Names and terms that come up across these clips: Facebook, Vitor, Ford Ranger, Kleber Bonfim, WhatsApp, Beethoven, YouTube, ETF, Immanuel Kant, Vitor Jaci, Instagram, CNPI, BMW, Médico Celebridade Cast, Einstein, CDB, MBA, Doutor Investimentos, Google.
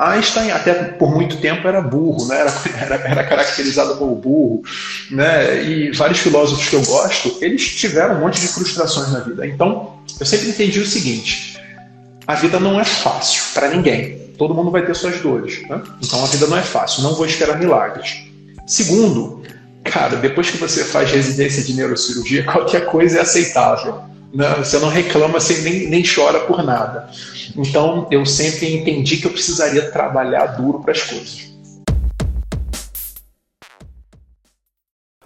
Einstein, até por muito tempo, era burro, né? era caracterizado como burro, né? E vários filósofos que eu gosto, eles tiveram um monte de frustrações na vida. Então, eu sempre entendi o seguinte: a vida não é fácil para ninguém. Todo mundo vai ter suas dores, né? Então, a vida não é fácil. Não vou esperar milagres. Segundo, cara, depois que você faz residência de neurocirurgia, qualquer coisa é aceitável. Não, você não reclama, você nem chora por nada. Então eu sempre entendi que eu precisaria trabalhar duro para as coisas.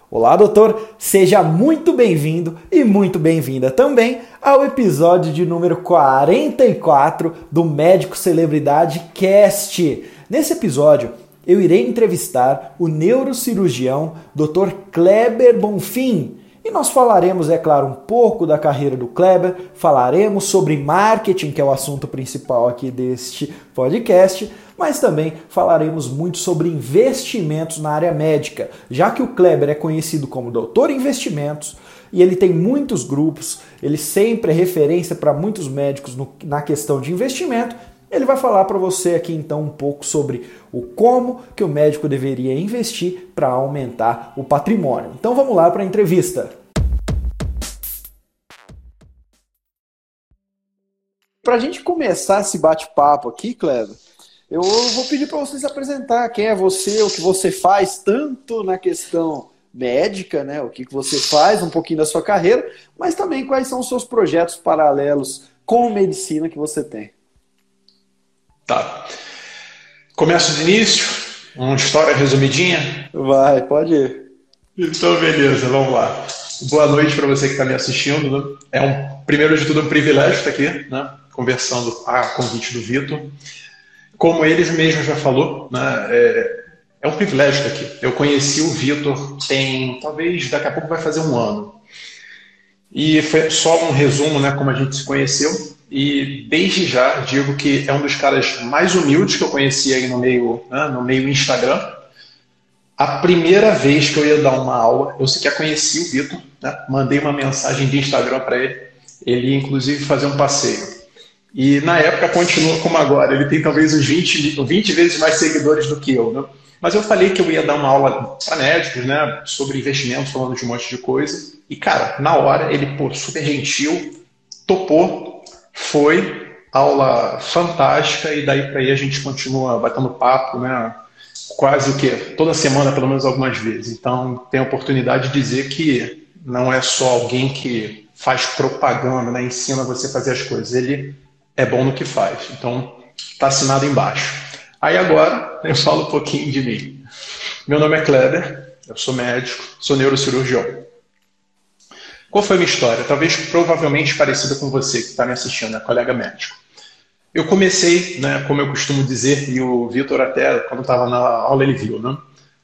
Olá, doutor! Seja muito bem-vindo e muito bem-vinda também ao episódio de número 44 do Médico Celebridade Cast. Nesse episódio eu irei entrevistar o neurocirurgião Dr. Kleber Bonfim. E nós falaremos, é claro, um pouco da carreira do Kleber, falaremos sobre marketing, que é o assunto principal aqui deste podcast, mas também falaremos muito sobre investimentos na área médica, já que o Kleber é conhecido como Doutor Investimentos e ele tem muitos grupos, ele sempre é referência para muitos médicos na questão de investimento. Ele vai falar para você aqui então um pouco sobre o como que o médico deveria investir para aumentar o patrimônio. Então vamos lá para a entrevista. Para a gente começar esse bate-papo aqui, Kleber, eu vou pedir para você se apresentar, quem é você, o que você faz, tanto na questão médica, né, o que você faz, um pouquinho da sua carreira, mas também quais são os seus projetos paralelos com medicina que você tem. Tá. Começo do início, uma história resumidinha. Vai, pode ir. Então, beleza, vamos lá. Boa noite para você que está me assistindo, né? É primeiro de tudo, um privilégio estar aqui, né? Conversando a convite do Vitor. Como ele mesmo já falou, né? É um privilégio estar aqui. Eu conheci o Vitor tem, talvez, daqui a pouco vai fazer um ano. E foi só um resumo, né? Como a gente se conheceu. E desde já digo que é um dos caras mais humildes que eu conheci aí no meio Instagram. A primeira vez que eu ia dar uma aula, eu sequer conheci o Vitor, né? Mandei uma mensagem de Instagram para ele. Ele ia, inclusive, fazer um passeio. E na época continua como agora. Ele tem talvez uns 20 vezes mais seguidores do que eu, né? Mas eu falei que eu ia dar uma aula para médicos, né? Sobre investimentos, falando de um monte de coisa. E, cara, na hora ele, pô, super gentil, topou. Foi aula fantástica e daí para aí a gente continua batendo papo, né? Quase o quê? Toda semana, pelo menos algumas vezes. Então, tem a oportunidade de dizer que não é só alguém que faz propaganda, né? Ensina você a fazer as coisas. Ele é bom no que faz. Então, está assinado embaixo. Aí agora, eu falo um pouquinho de mim. Meu nome é Kleber, eu sou médico, sou neurocirurgião. Qual foi a minha história? Talvez provavelmente parecida com você que está me assistindo, né? Colega médico. Eu comecei, né, como eu costumo dizer, e o Vitor até, quando estava na aula, ele viu, né?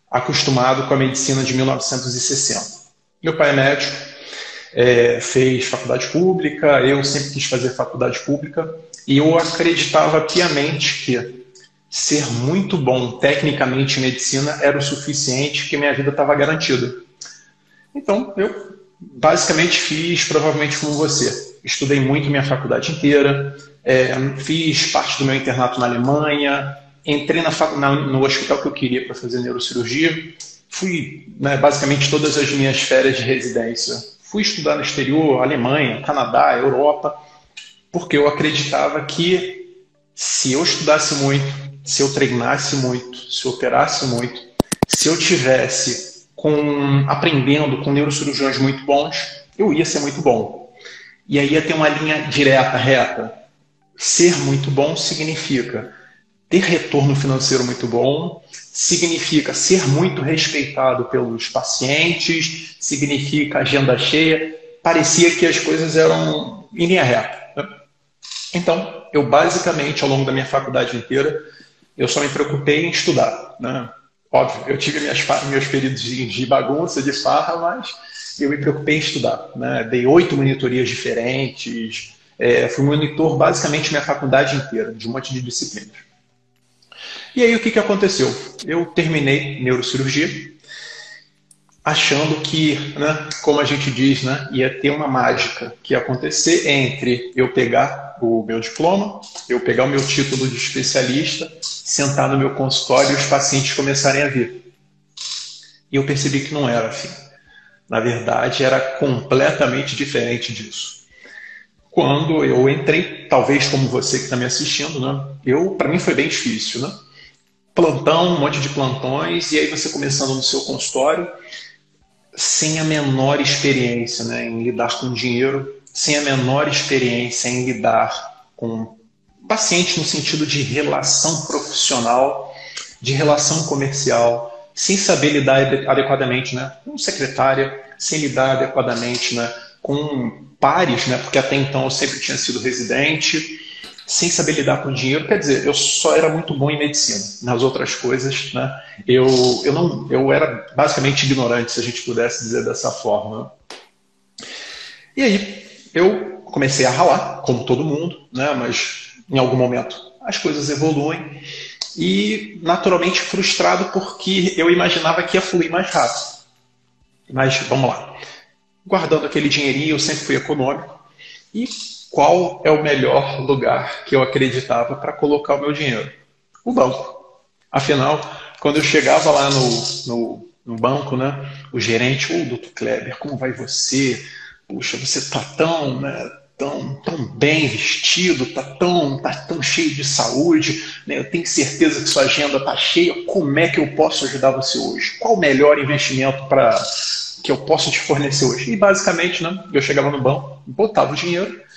Acostumado com a medicina de 1960. Meu pai é médico, fez faculdade pública, eu sempre quis fazer faculdade pública, e eu acreditava piamente que ser muito bom tecnicamente em medicina era o suficiente, que minha vida estava garantida. Então, eu basicamente fiz, provavelmente como você, estudei muito minha faculdade inteira, fiz parte do meu internato na Alemanha, entrei no hospital que eu queria para fazer neurocirurgia, fui, né, basicamente todas as minhas férias de residência, fui estudar no exterior, Alemanha, Canadá, Europa, porque eu acreditava que se eu estudasse muito, se eu treinasse muito, se eu operasse muito, se eu tivesse aprendendo com neurocirurgiões muito bons, eu ia ser muito bom. E aí ia ter uma linha direta, reta. Ser muito bom significa ter retorno financeiro muito bom, significa ser muito respeitado pelos pacientes, significa agenda cheia. Parecia que as coisas eram em linha reta, né? Então, eu basicamente, ao longo da minha faculdade inteira, eu só me preocupei em estudar, né? Óbvio, eu tive meus períodos de bagunça, de farra, mas eu me preocupei em estudar, né? Dei 8 monitorias diferentes, fui monitor basicamente minha faculdade inteira, de um monte de disciplinas. E aí o que aconteceu? Eu terminei neurocirurgia, achando que, né, como a gente diz, né, ia ter uma mágica que ia acontecer entre eu pegar o meu diploma, eu pegar o meu título de especialista, sentar no meu consultório e os pacientes começarem a vir. E eu percebi que não era assim. Na verdade, era completamente diferente disso. Quando eu entrei, talvez como você que está me assistindo, né, para mim foi bem difícil, né? Plantão, um monte de plantões, e aí você começando no seu consultório sem a menor experiência, né, em lidar com dinheiro, sem a menor experiência em lidar com pacientes no sentido de relação profissional, de relação comercial, sem saber lidar adequadamente, né, com secretária, sem lidar adequadamente, né, com pares, né, porque até então eu sempre tinha sido residente, sem saber lidar com dinheiro. Quer dizer, eu só era muito bom em medicina. Nas outras coisas, né, eu era basicamente ignorante, se a gente pudesse dizer dessa forma. E aí, eu comecei a ralar, como todo mundo, né, mas em algum momento as coisas evoluem e naturalmente frustrado porque eu imaginava que ia fluir mais rápido. Mas vamos lá. Guardando aquele dinheirinho, eu sempre fui econômico e qual é o melhor lugar que eu acreditava para colocar o meu dinheiro? O banco. Afinal, quando eu chegava lá no banco, né, o gerente, ô, doutor Kleber, como vai você? Puxa, você está tão, né, tão bem vestido, está tão cheio de saúde, né, eu tenho certeza que sua agenda está cheia, como é que eu posso ajudar você hoje? Qual o melhor investimento que eu posso te fornecer hoje? E basicamente, né, eu chegava no banco, botava o dinheiro,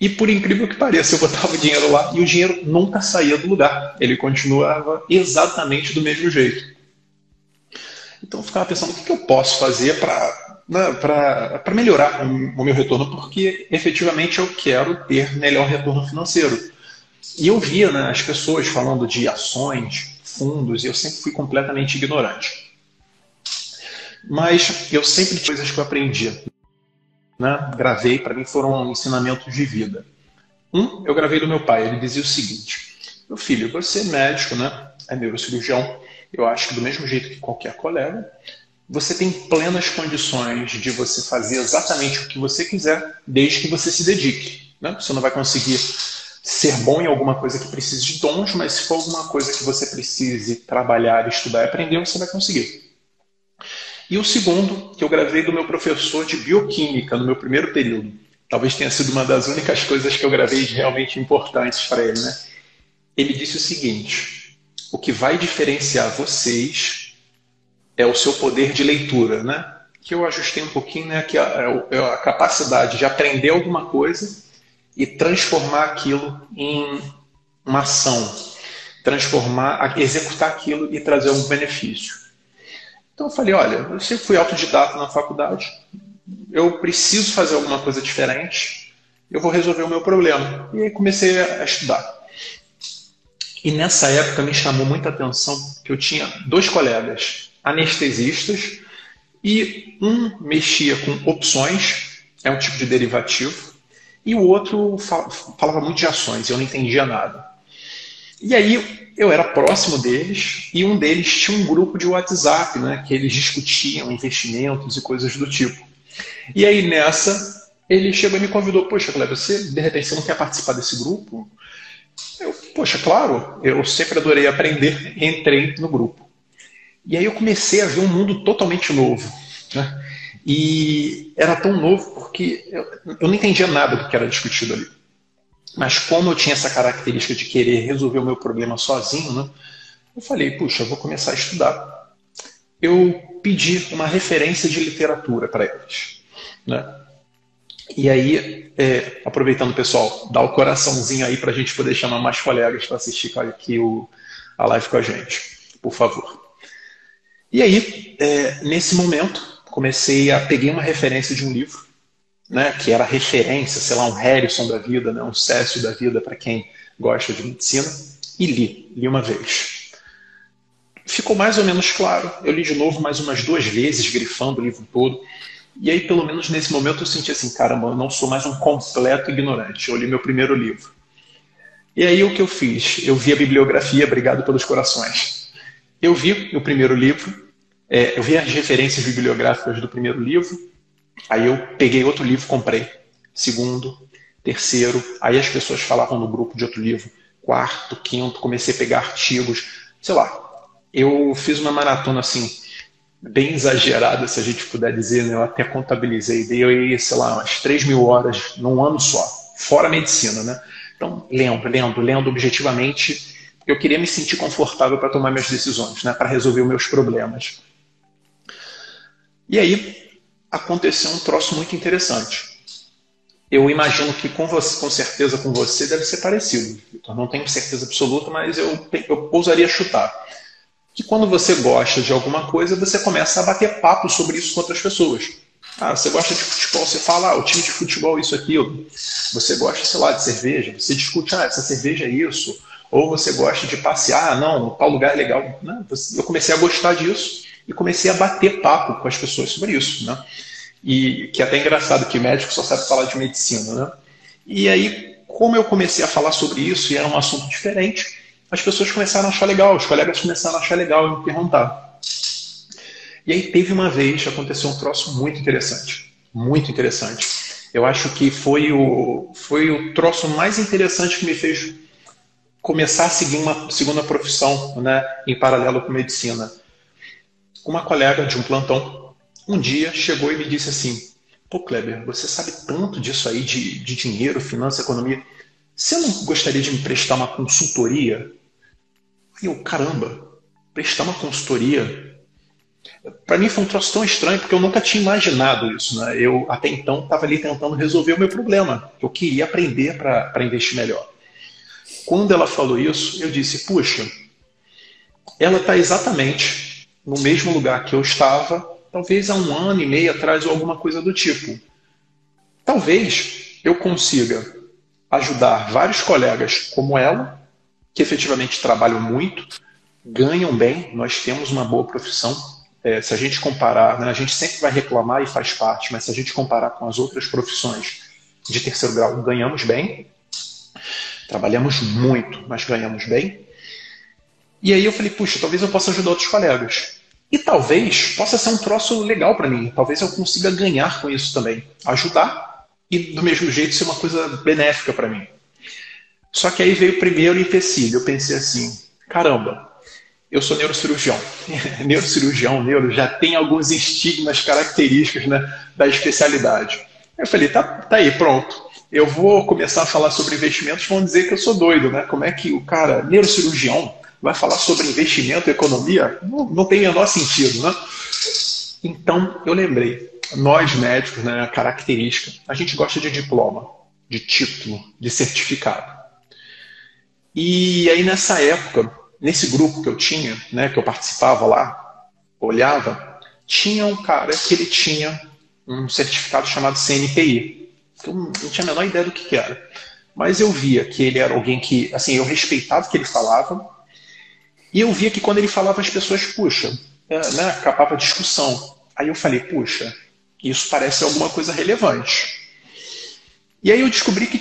e por incrível que pareça, eu botava o dinheiro lá e o dinheiro nunca saía do lugar. Ele continuava exatamente do mesmo jeito. Então eu ficava pensando, o que eu posso fazer para melhorar o meu retorno? Porque efetivamente eu quero ter melhor retorno financeiro. E eu via, né, as pessoas falando de ações, fundos, e eu sempre fui completamente ignorante. Mas eu sempre tinha coisas que eu aprendia. Né, gravei, para mim foram ensinamentos de vida. Eu gravei do meu pai, ele dizia o seguinte: meu filho, você é médico, né, é neurocirurgião, eu acho que do mesmo jeito que qualquer colega, você tem plenas condições de você fazer exatamente o que você quiser, desde que você se dedique, né? Você não vai conseguir ser bom em alguma coisa que precise de dons, mas se for alguma coisa que você precise trabalhar, estudar e aprender, você vai conseguir. E o segundo, que eu gravei do meu professor de bioquímica, no meu primeiro período. Talvez tenha sido uma das únicas coisas que eu gravei de realmente importantes para ele, né? Ele disse o seguinte: o que vai diferenciar vocês é o seu poder de leitura, né? Que eu ajustei um pouquinho, né? Que é a capacidade de aprender alguma coisa e transformar aquilo em uma ação. Transformar, executar aquilo e trazer algum benefício. Então eu falei, olha, eu sempre fui autodidata na faculdade, eu preciso fazer alguma coisa diferente, eu vou resolver o meu problema. E aí comecei a estudar. E nessa época me chamou muita atenção que eu tinha dois colegas anestesistas e um mexia com opções, é um tipo de derivativo, e o outro falava muito de ações, eu não entendia nada. E aí eu era próximo deles e um deles tinha um grupo de WhatsApp, né, que eles discutiam investimentos e coisas do tipo. E aí nessa ele chegou e me convidou, poxa, Kleber, você de repente você não quer participar desse grupo? Eu, poxa, claro, eu sempre adorei aprender, entrei no grupo. E aí eu comecei a ver um mundo totalmente novo, né? E era tão novo porque eu não entendia nada do que era discutido ali. Mas como eu tinha essa característica de querer resolver o meu problema sozinho, né, eu falei, puxa, eu vou começar a estudar. Eu pedi uma referência de literatura para eles, né? E aí, aproveitando, pessoal, dá o coraçãozinho aí para a gente poder chamar mais colegas para assistir aqui a live com a gente, por favor. E aí, nesse momento, peguei uma referência de um livro, né, que era referência, sei lá, um Harrison da vida, né, um Cécio da vida para quem gosta de medicina, e li uma vez. Ficou mais ou menos claro, eu li de novo mais umas duas vezes, grifando o livro todo, e aí pelo menos nesse momento eu senti assim, caramba, eu não sou mais um completo ignorante, eu li meu primeiro livro. E aí o que eu fiz? Eu vi a bibliografia, obrigado pelos corações. Eu vi o primeiro livro, eu vi as referências bibliográficas do primeiro livro, aí eu peguei outro livro, comprei. Segundo, terceiro, aí as pessoas falavam no grupo de outro livro. Quarto, quinto, comecei a pegar artigos. Sei lá, eu fiz uma maratona assim, bem exagerada, se a gente puder dizer, né? Eu até contabilizei, dei, sei lá, umas 3.000 horas num ano só, fora a medicina, né? Então, lendo objetivamente, eu queria me sentir confortável para tomar minhas decisões, né? Para resolver os meus problemas. E aí, aconteceu um troço muito interessante. Eu imagino que com certeza com você deve ser parecido, Vitor. Não tenho certeza absoluta, mas eu ousaria chutar. Que quando você gosta de alguma coisa, você começa a bater papo sobre isso com outras pessoas. Ah, você gosta de futebol, você fala, ah, o time de futebol é isso, aquilo. Você gosta, sei lá, de cerveja, você discute, ah, essa cerveja é isso. Ou você gosta de passear, ah, não, tal lugar é legal. Não, eu comecei a gostar disso e comecei a bater papo com as pessoas sobre isso, né? E que é até engraçado que médico só sabe falar de medicina, né? E aí, como eu comecei a falar sobre isso e era um assunto diferente, as pessoas começaram a achar legal, os colegas começaram a achar legal e me perguntar. E aí teve uma vez, aconteceu um troço muito interessante. Muito interessante. Eu acho que foi o troço mais interessante que me fez começar a seguir uma segunda profissão, né, em paralelo com medicina. Uma colega de um plantão, um dia, chegou e me disse assim, pô, Kleber, você sabe tanto disso aí de dinheiro, finança, economia. Você não gostaria de me prestar uma consultoria? E eu, caramba, prestar uma consultoria? Para mim foi um troço tão estranho, porque eu nunca tinha imaginado isso, né? Eu, até então, estava ali tentando resolver o meu problema. Eu queria aprender para investir melhor. Quando ela falou isso, eu disse, puxa, ela está exatamente no mesmo lugar que eu estava, talvez há 1 ano e meio atrás ou alguma coisa do tipo. Talvez eu consiga ajudar vários colegas como ela, que efetivamente trabalham muito, ganham bem, nós temos uma boa profissão. Se a gente comparar, né, a gente sempre vai reclamar e faz parte, mas se a gente comparar com as outras profissões de terceiro grau, ganhamos bem, trabalhamos muito, mas ganhamos bem. E aí eu falei, puxa, talvez eu possa ajudar outros colegas. E talvez possa ser um troço legal para mim, talvez eu consiga ganhar com isso também, ajudar. E, do mesmo jeito, ser uma coisa benéfica para mim. Só que aí veio o primeiro empecilho. Eu pensei assim, caramba, eu sou neurocirurgião. Neuro já tem alguns estigmas característicos, né, da especialidade. Eu falei, tá aí, pronto. Eu vou começar a falar sobre investimentos, vão dizer que eu sou doido, né? Como é que o cara, neurocirurgião, vai falar sobre investimento e economia? Não tem o menor sentido, né? Então, eu lembrei. Nós, médicos, né, a característica, a gente gosta de diploma, de título, de certificado. E aí nessa época, nesse grupo que eu tinha, né, que eu participava lá, olhava, tinha um cara que ele tinha um certificado chamado CNPI. Eu não tinha a menor ideia do que era. Mas eu via que ele era alguém que, assim, eu respeitava o que ele falava, e eu via que quando ele falava as pessoas, puxa, né, acabava a discussão. Aí eu falei, puxa, isso parece alguma coisa relevante. E aí eu descobri que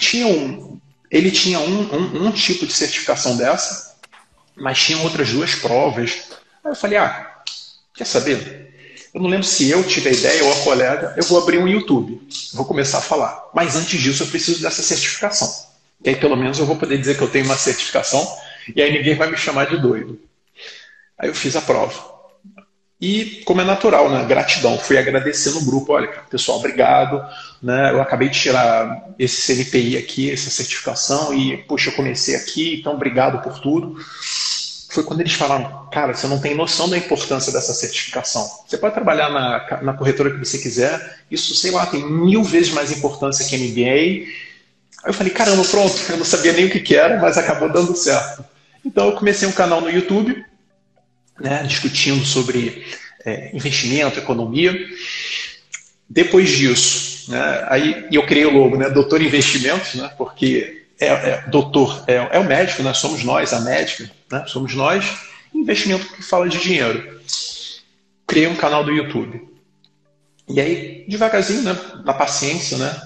ele tinha um tipo de certificação dessa, mas tinha outras 2 provas. Aí eu falei, ah, quer saber? Eu não lembro se eu tive a ideia ou a colega, eu vou abrir um YouTube, vou começar a falar. Mas antes disso eu preciso dessa certificação. E aí pelo menos eu vou poder dizer que eu tenho uma certificação e aí ninguém vai me chamar de doido. Aí eu fiz a prova. E, como é natural, né? Gratidão. Fui agradecer no grupo. Olha, pessoal, obrigado. Né? Eu acabei de tirar esse CNPI aqui, essa certificação. E, puxa, eu comecei aqui. Então, obrigado por tudo. Foi quando eles falaram, cara, você não tem noção da importância dessa certificação. Você pode trabalhar na corretora que você quiser. Isso, sei lá, tem 1000 vezes mais importância que MBA. Aí eu falei, caramba, pronto. Eu não sabia nem o que era, mas acabou dando certo. Então, eu comecei um canal no YouTube, né, discutindo sobre investimento, economia. Depois disso, né, aí eu criei o logo, né, Doutor Investimentos, né, porque doutor é o médico, né, somos nós, a médica, né, somos nós, investimento que fala de dinheiro. Criei um canal do YouTube. E aí, devagarzinho, né, na paciência, né,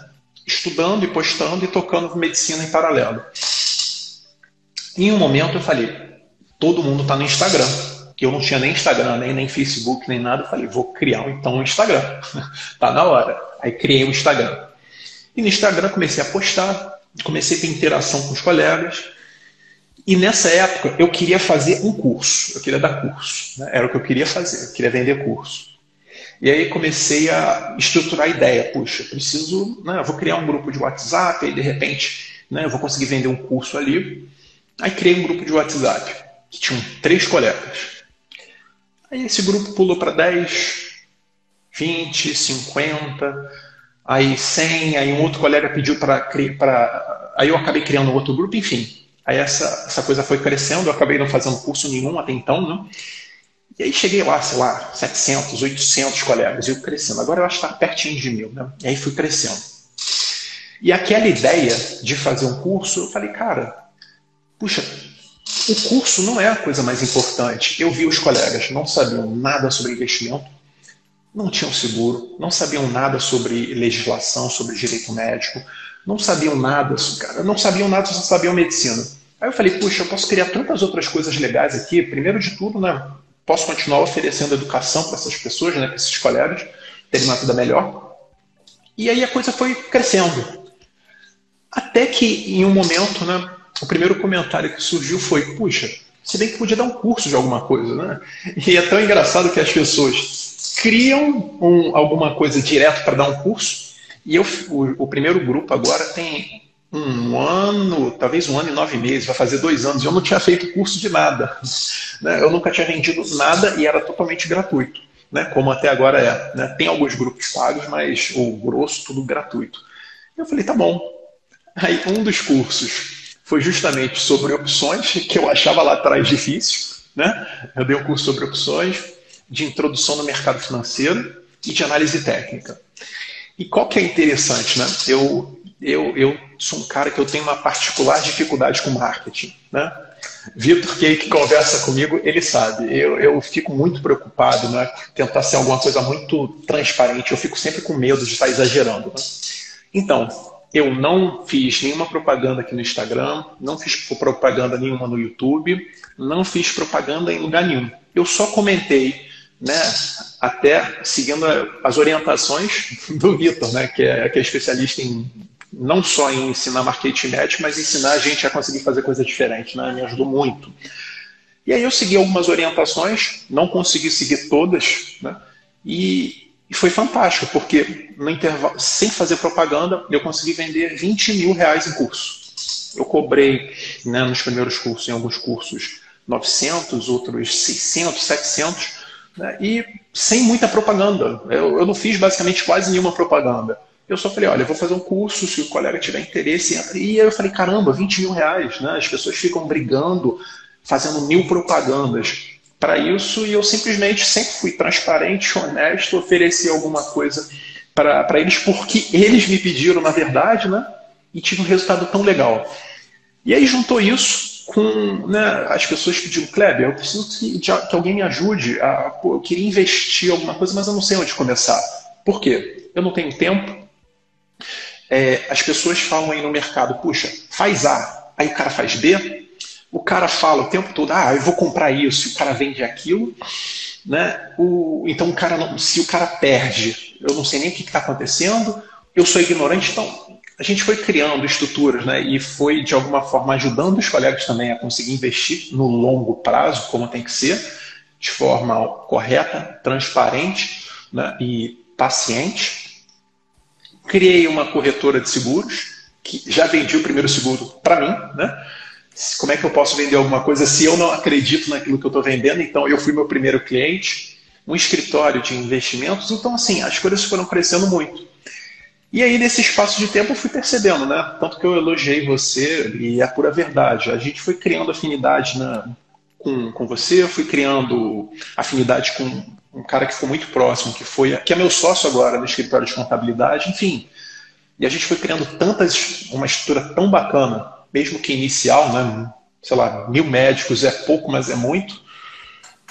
estudando e postando e tocando medicina em paralelo. Em um momento eu falei, todo mundo está no Instagram. que eu não tinha nem Instagram, nem Facebook, nem nada. Eu falei, vou criar então um Instagram. Tá na hora. Aí criei um Instagram. E no Instagram comecei a postar, comecei a ter interação com os colegas. E nessa época eu queria fazer um curso. Eu queria dar curso, né? Era o que eu queria fazer. Eu queria vender curso. E aí comecei a estruturar a ideia. Puxa, preciso, né? Eu vou criar um grupo de WhatsApp, aí de repente, né, eu vou conseguir vender um curso ali. Aí criei um grupo de WhatsApp, que tinham 3 colegas. Aí esse grupo pulou para 10, 20, 50, aí 100, aí um outro colega pediu para... Aí eu acabei criando outro grupo, enfim. Aí essa coisa foi crescendo, eu acabei não fazendo curso nenhum até então, né? E aí cheguei lá, sei lá, 700, 800 colegas, e eu crescendo. Agora eu acho que está pertinho de 1000, né? E aí fui crescendo. E aquela ideia de fazer um curso, eu falei, cara, puxa, o curso não é a coisa mais importante. Eu vi os colegas, não sabiam nada sobre investimento, não tinham seguro, não sabiam nada sobre legislação, sobre direito médico, não sabiam nada, cara, não sabiam nada, só sabiam medicina. Aí eu falei, puxa, eu posso criar tantas outras coisas legais aqui. Primeiro de tudo, né, posso continuar oferecendo educação para essas pessoas, né, para esses colegas, terem uma vida melhor. E aí a coisa foi crescendo. Até que em um momento, né, o primeiro comentário que surgiu foi, puxa, se bem que podia dar um curso de alguma coisa, né? E é tão engraçado que as pessoas criam alguma coisa direto para dar um curso, e o primeiro grupo agora tem 1 ano, talvez 1 ano e 9 meses, vai fazer 2 anos, eu não tinha feito curso de nada, né? Eu nunca tinha vendido nada e era totalmente gratuito, né? Como até agora é, né? Tem alguns grupos pagos, mas o grosso, tudo gratuito. Eu falei, tá bom. Aí um dos cursos foi justamente sobre opções, que eu achava lá atrás difícil, né? Eu dei um curso sobre opções, de introdução no mercado financeiro e de análise técnica. E qual que é interessante, né? Eu sou um cara que eu tenho uma particular dificuldade com marketing, né? Vitor, que conversa comigo, ele sabe. Eu fico muito preocupado, né? Tentar ser alguma coisa muito transparente. Eu fico sempre com medo de estar exagerando, né? Então, eu não fiz nenhuma propaganda aqui no Instagram, não fiz propaganda nenhuma no YouTube, não fiz propaganda em lugar nenhum. Eu só comentei, né, até seguindo as orientações do Vitor, né, que é especialista em, não só em ensinar marketing médico, mas ensinar a gente a conseguir fazer coisa diferente, né, me ajudou muito. E aí eu segui algumas orientações, não consegui seguir todas, né, E foi fantástico, porque no intervalo, sem fazer propaganda, eu consegui vender 20 mil reais em curso. Eu cobrei, né, nos primeiros cursos, em alguns cursos, 900, outros 600, 700, né, e sem muita propaganda. Eu não fiz basicamente quase nenhuma propaganda. Eu só falei, olha, eu vou fazer um curso, se o colega tiver interesse, entra. E aí eu falei, caramba, 20 mil reais, né? As pessoas ficam brigando, fazendo 1000 propagandas para isso, e eu simplesmente sempre fui transparente, honesto, ofereci alguma coisa para eles, porque eles me pediram, na verdade, né? E tive um resultado tão legal. E aí juntou isso com, né, as pessoas pediram, Kleber, eu preciso que alguém me ajude, eu queria investir em alguma coisa, mas eu não sei onde começar. Por quê? Eu não tenho tempo. As pessoas falam aí no mercado, puxa, faz A, aí o cara faz B, o cara fala o tempo todo, ah, eu vou comprar isso, o cara vende aquilo, né? Então, o cara não, se o cara perde, eu não sei nem o que está acontecendo, eu sou ignorante. Então, a gente foi criando estruturas, né? E foi, de alguma forma, ajudando os colegas também a conseguir investir no longo prazo, como tem que ser, de forma correta, transparente, né? E paciente. Criei uma corretora de seguros, que já vendi o primeiro seguro para mim, né? Como é que eu posso vender alguma coisa se eu não acredito naquilo que eu estou vendendo? Então, eu fui meu primeiro cliente, um escritório de investimentos. Então, assim, as coisas foram crescendo muito. E aí, nesse espaço de tempo, eu fui percebendo, né? Tanto que eu elogiei você, e é a pura verdade. A gente foi criando afinidade com você, eu fui criando afinidade com um cara que ficou muito próximo, que é meu sócio agora no escritório de contabilidade, enfim. E a gente foi criando uma estrutura tão bacana, mesmo que inicial, né? Sei lá, 1000 médicos é pouco, mas é muito.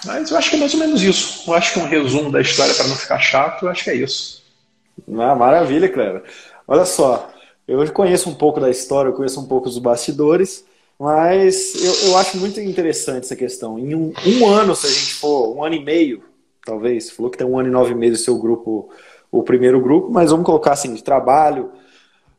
Mas eu acho que é mais ou menos isso. Eu acho que um resumo da história, para não ficar chato, eu acho que é isso. Ah, maravilha, Kleber. Olha só, eu conheço um pouco da história, eu conheço um pouco dos bastidores, Mas eu acho muito interessante essa questão. Em um ano, se a gente for, 1 ano e meio, talvez, falou que tem 1 ano e 9 meses o seu grupo, o primeiro grupo, mas vamos colocar assim, de trabalho,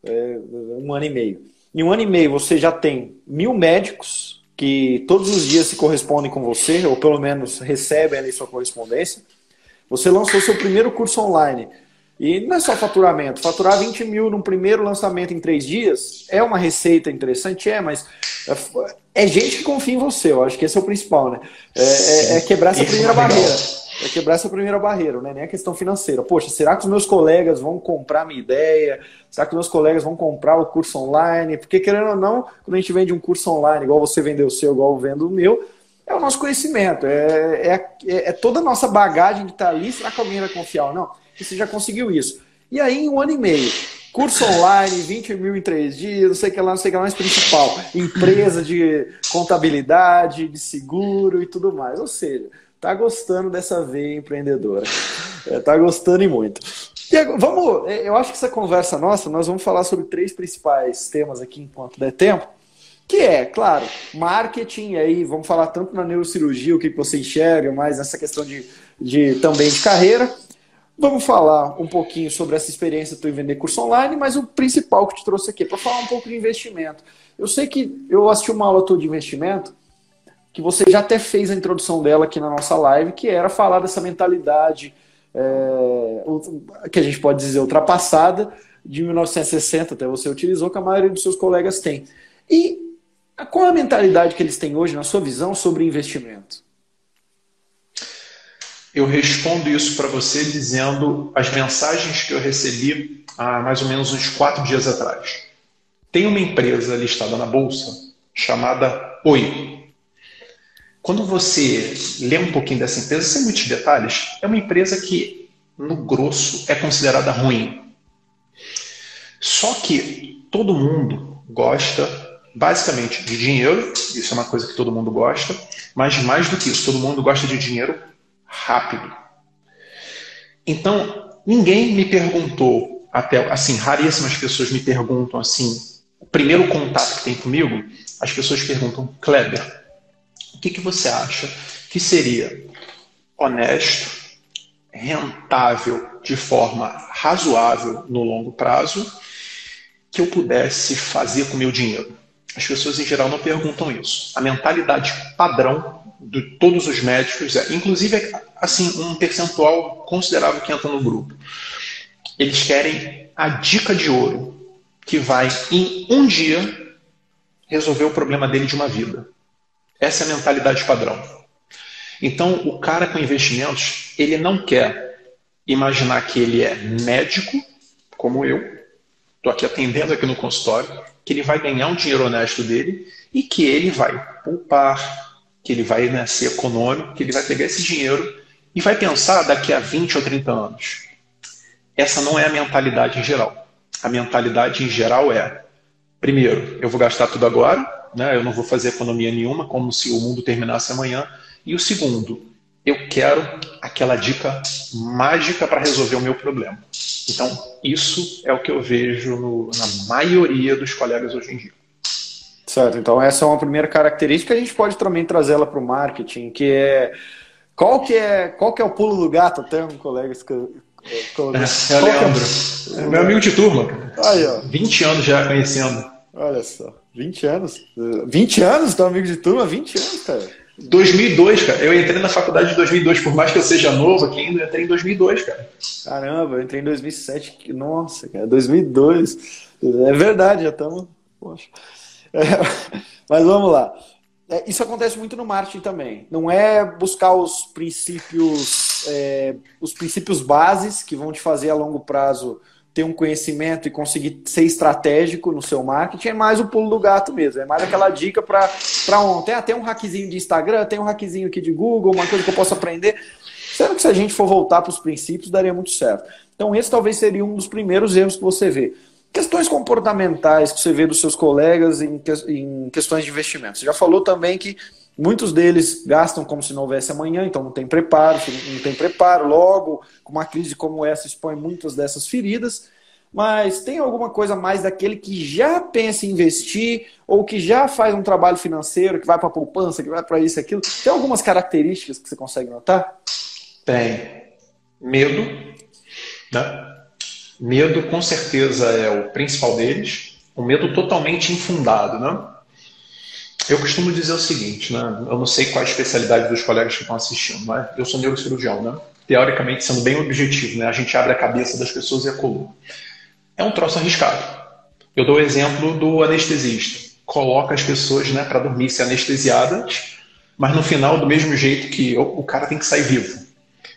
1 ano e meio. Em 1 ano e meio você já tem 1000 médicos que todos os dias se correspondem com você, ou pelo menos recebem ali sua correspondência. Você lançou seu primeiro curso online. E não é só faturamento. Faturar 20 mil num primeiro lançamento em 3 dias é uma receita interessante, mas é gente que confia em você. Eu acho que esse é o principal, né? É quebrar essa primeira barreira. É quebrar essa primeira barreira, né? Nem a questão financeira. Poxa, será que os meus colegas vão comprar minha ideia? Será que os meus colegas vão comprar o curso online? Porque, querendo ou não, quando a gente vende um curso online, igual você vendeu o seu, igual eu vendo o meu, é o nosso conhecimento. É toda a nossa bagagem que está ali. Será que alguém vai confiar ou não? Que você já conseguiu isso. E aí, em 1 ano e meio, curso online, 20 mil em 3 dias, não sei o que lá, não sei o que lá, mas principal, empresa de contabilidade, de seguro e tudo mais. Ou seja, tá gostando dessa veia empreendedora. Tá gostando e muito. E agora, vamos, eu acho que essa conversa nossa, nós vamos falar sobre 3 principais temas aqui, enquanto der tempo, que é, claro, marketing, aí vamos falar tanto na neurocirurgia, o que você enxerga, mas nessa questão também de carreira. Vamos falar um pouquinho sobre essa experiência tu em vender curso online, mas o principal que te trouxe aqui é para falar um pouco de investimento. Eu sei que eu assisti uma aula tua de investimento, que você já até fez a introdução dela aqui na nossa live, que era falar dessa mentalidade, que a gente pode dizer ultrapassada, de 1960 até você utilizou, que a maioria dos seus colegas tem. E qual é a mentalidade que eles têm hoje, na sua visão, sobre investimento? Eu respondo isso para você dizendo as mensagens que eu recebi há mais ou menos uns 4 dias atrás. Tem uma empresa listada na Bolsa chamada Oi. Quando você lê um pouquinho dessa empresa, sem muitos detalhes, é uma empresa que, no grosso, é considerada ruim. Só que todo mundo gosta, basicamente, de dinheiro. Isso é uma coisa que todo mundo gosta. Mas mais do que isso, todo mundo gosta de dinheiro rápido. Então, ninguém me perguntou, até assim, raríssimas pessoas me perguntam assim, o primeiro contato que tem comigo, as pessoas perguntam: Kleber, o que você acha que seria honesto, rentável de forma razoável no longo prazo, que eu pudesse fazer com o meu dinheiro? As pessoas em geral não perguntam isso. A mentalidade padrão de todos os médicos, inclusive assim, um percentual considerável que entra no grupo, eles querem a dica de ouro que vai, em um dia, resolver o problema dele de uma vida. Essa é a mentalidade padrão. Então, o cara com investimentos, ele não quer imaginar que ele é médico, como eu, estou aqui atendendo aqui no consultório, que ele vai ganhar um dinheiro honesto dele e que ele vai poupar, que ele vai ser econômico, que ele vai pegar esse dinheiro e vai pensar daqui a 20 ou 30 anos. Essa não é a mentalidade em geral. A mentalidade em geral é: primeiro, eu vou gastar tudo agora, né? Eu não vou fazer economia nenhuma, como se o mundo terminasse amanhã. E o segundo, eu quero aquela dica mágica para resolver o meu problema. Então, isso é o que eu vejo na maioria dos colegas hoje em dia. Certo, então essa é uma primeira característica. A gente pode também trazer ela para o marketing, que é... Qual que é o pulo do gato? Até um colega... Eu lembro. Meu amigo de turma. Aí, ó. 20 anos já conhecendo. Olha só, 20 anos? 20 anos do amigo de turma? 20 anos, cara. 2002, cara. Eu entrei na faculdade em 2002. Por mais que eu seja novo aqui ainda, eu entrei em 2002, cara. Caramba, eu entrei em 2007. Nossa, cara, 2002. É verdade, já estamos... Poxa... Mas vamos lá. Isso acontece muito no marketing também. Não é buscar os princípios bases que vão te fazer a longo prazo ter um conhecimento e conseguir ser estratégico no seu marketing. É mais o pulo do gato mesmo. É mais aquela dica para ontem. Tem um hackzinho de Instagram, tem um hackzinho aqui de Google, uma coisa que eu posso aprender. Sendo que se a gente for voltar para os princípios, daria muito certo. Então esse talvez seria um dos primeiros erros que você vê. Questões comportamentais que você vê dos seus colegas em questões de investimento. Você já falou também que muitos deles gastam como se não houvesse amanhã, então não tem preparo. Logo, com uma crise como essa, expõe muitas dessas feridas. mas tem alguma coisa mais daquele que já pensa em investir ou que já faz um trabalho financeiro, que vai para a poupança, que vai para isso, aquilo. Tem algumas características que você consegue notar? Tem. Medo, né? Medo, com certeza, é o principal deles. Um medo totalmente infundado, né? Eu costumo dizer o seguinte, né? Eu não sei qual a especialidade dos colegas que estão assistindo, mas eu sou neurocirurgião, né? Teoricamente, sendo bem objetivo, né? A gente abre a cabeça das pessoas e a coluna. É um troço arriscado. Eu dou o exemplo do anestesista. Coloca as pessoas, né, para dormir, ser anestesiadas, mas no final, do mesmo jeito que o cara tem que sair vivo.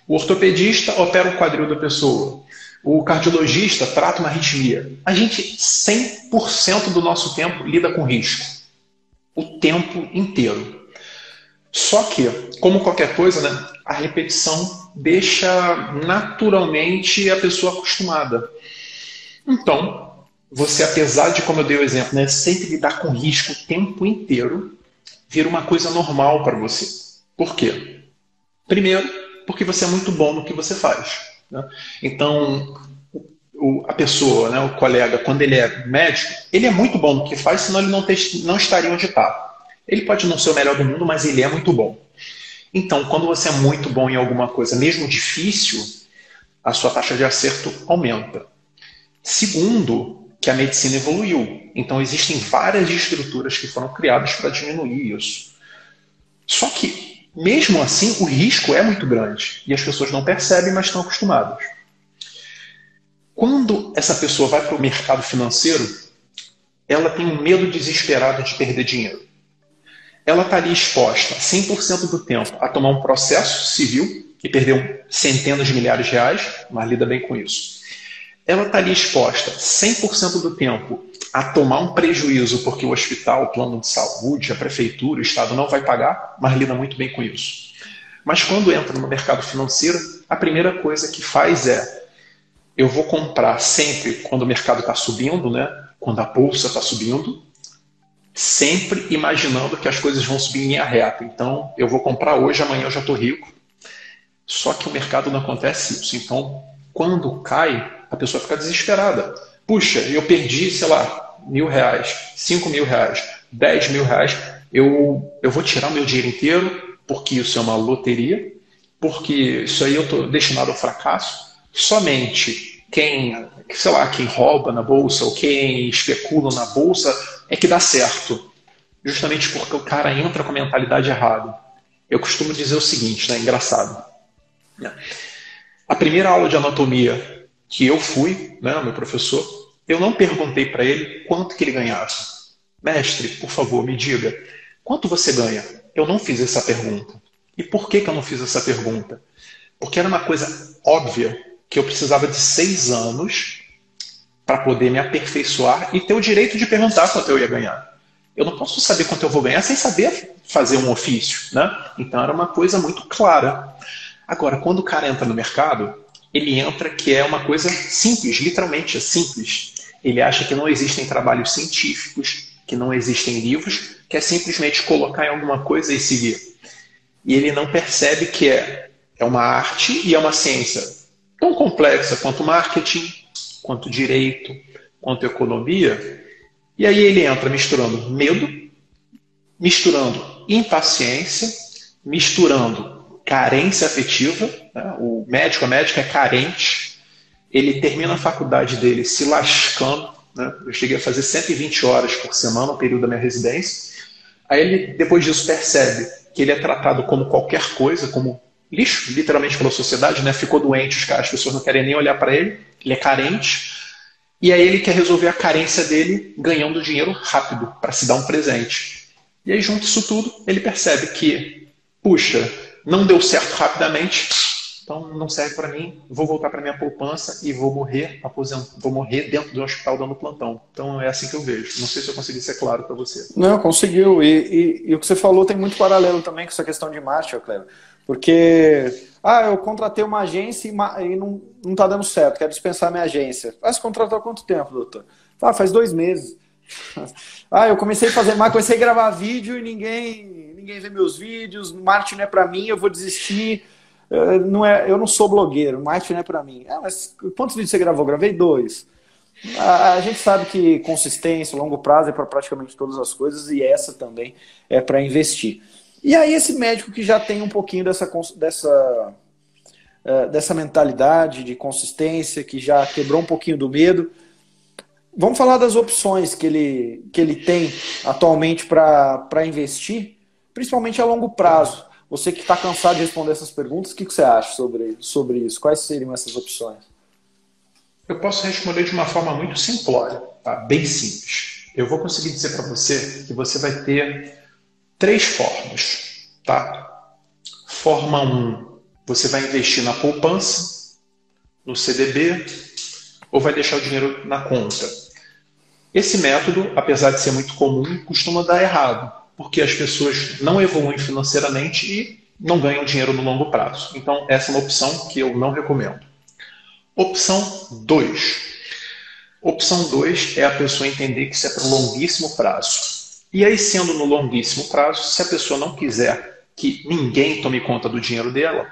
O ortopedista opera o quadril da pessoa. O cardiologista trata uma arritmia. A gente, 100% do nosso tempo, lida com risco. O tempo inteiro. Só que, como qualquer coisa, né, a repetição deixa naturalmente a pessoa acostumada. Então, você, apesar de, como eu dei o exemplo, né, sempre lidar com risco o tempo inteiro, vira uma coisa normal para você. Por quê? Primeiro, porque você é muito bom no que você faz, né? Então, a pessoa, né, o colega, quando ele é médico, ele é muito bom no que faz, senão ele não estaria onde está. Ele pode não ser o melhor do mundo, mas ele é muito bom. Então, quando você é muito bom em alguma coisa, mesmo difícil, a sua taxa de acerto aumenta. Segundo, que a medicina evoluiu. Então, existem várias estruturas que foram criadas para diminuir isso. Só que, mesmo assim, o risco é muito grande. E as pessoas não percebem, mas estão acostumadas. Quando essa pessoa vai para o mercado financeiro, ela tem um medo desesperado de perder dinheiro. Ela está ali exposta 100% do tempo a tomar um processo civil, que perdeu centenas de milhares de reais, mas lida bem com isso. Ela está ali exposta 100% do tempo a tomar um prejuízo porque o hospital, o plano de saúde, a prefeitura, o Estado não vai pagar, mas lida muito bem com isso. Mas quando entra no mercado financeiro, a primeira coisa que faz é: eu vou comprar sempre quando o mercado está subindo, né? Quando a bolsa está subindo, sempre imaginando que as coisas vão subir em linha reta. Então, eu vou comprar hoje, amanhã eu já estou rico. Só que o mercado não acontece isso. Então, quando cai, a pessoa fica desesperada. Puxa, eu perdi, sei lá, R$1.000, R$5.000, R$10.000. Eu vou tirar o meu dinheiro inteiro, porque isso é uma loteria, porque isso aí eu estou destinado ao fracasso. Somente quem, sei lá, quem rouba na bolsa ou quem especula na bolsa é que dá certo, justamente porque o cara entra com a mentalidade errada. Eu costumo dizer o seguinte, né? Engraçado. A primeira aula de anatomia que eu fui, né, meu professor, eu não perguntei para ele quanto que ele ganhava. Mestre, por favor, me diga, quanto você ganha? Eu não fiz essa pergunta. E por que eu não fiz essa pergunta? Porque era uma coisa óbvia que eu precisava de 6 anos para poder me aperfeiçoar e ter o direito de perguntar quanto eu ia ganhar. Eu não posso saber quanto eu vou ganhar sem saber fazer um ofício, né? Então era uma coisa muito clara. Agora, quando o cara entra no mercado, ele entra que é uma coisa simples, literalmente é simples. Ele acha que não existem trabalhos científicos, que não existem livros, que é simplesmente colocar em alguma coisa e seguir. E ele não percebe que é uma arte e é uma ciência tão complexa quanto marketing, quanto direito, quanto economia. E aí ele entra misturando medo, misturando impaciência, misturando carência afetiva, né? O médico, a médica é carente. Ele termina a faculdade dele se lascando, né? Eu cheguei a fazer 120 horas por semana, no período da minha residência. Aí ele, depois disso, percebe que ele é tratado como qualquer coisa, como lixo, literalmente, pela sociedade, né? Ficou doente, as pessoas não querem nem olhar para ele, ele é carente. E aí ele quer resolver a carência dele ganhando dinheiro rápido, para se dar um presente. E aí, junto isso tudo, ele percebe que, puxa, não deu certo rapidamente, então não serve para mim, vou voltar para minha poupança e vou morrer aposentado, vou morrer dentro do hospital dando plantão. Então é assim que eu vejo. Não sei se eu consegui ser claro para você. Não, conseguiu. E o que você falou tem muito paralelo também com essa questão de marketing, Kleber. Porque, eu contratei uma agência e não está dando certo, quero dispensar minha agência. Você contratou há quanto tempo, doutor? Faz 2 meses. Eu comecei a fazer marketing, comecei a gravar vídeo e ninguém vê meus vídeos, marketing não é para mim, eu vou desistir. Eu não sou blogueiro, marketing não é para mim. Mas quantos vídeos você gravou? Gravei 2. A gente sabe que consistência, longo prazo é para praticamente todas as coisas, e essa também é para investir. E aí esse médico que já tem um pouquinho dessa mentalidade de consistência, que já quebrou um pouquinho do medo, vamos falar das opções que ele tem atualmente para investir, principalmente a longo prazo. Você que está cansado de responder essas perguntas, o que você acha sobre isso? Quais seriam essas opções? Eu posso responder de uma forma muito simplória, tá? Bem simples. Eu vou conseguir dizer para você que você vai ter três formas, tá? Forma 1, você vai investir na poupança, no CDB, ou vai deixar o dinheiro na conta. Esse método, apesar de ser muito comum, costuma dar errado, porque as pessoas não evoluem financeiramente e não ganham dinheiro no longo prazo. Então, essa é uma opção que eu não recomendo. Opção 2. Opção 2 é a pessoa entender que isso é para o longuíssimo prazo. E aí, sendo no longuíssimo prazo, se a pessoa não quiser que ninguém tome conta do dinheiro dela,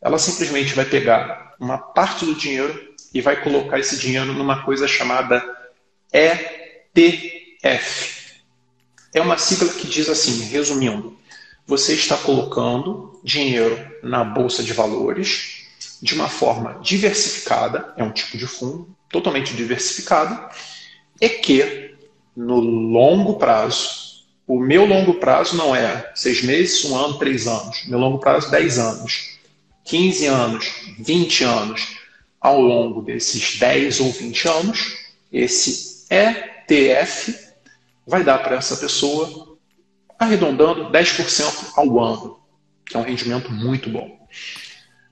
ela simplesmente vai pegar uma parte do dinheiro e vai colocar esse dinheiro numa coisa chamada ETF. É uma sigla que diz assim, resumindo, você está colocando dinheiro na bolsa de valores de uma forma diversificada, é um tipo de fundo totalmente diversificado, e que no longo prazo, o meu longo prazo não é 6 meses, 1 ano, 3 anos, meu longo prazo 10 anos, 15 anos, 20 anos, ao longo desses 10 ou 20 anos, esse ETF vai dar para essa pessoa, arredondando, 10% ao ano, que é um rendimento muito bom.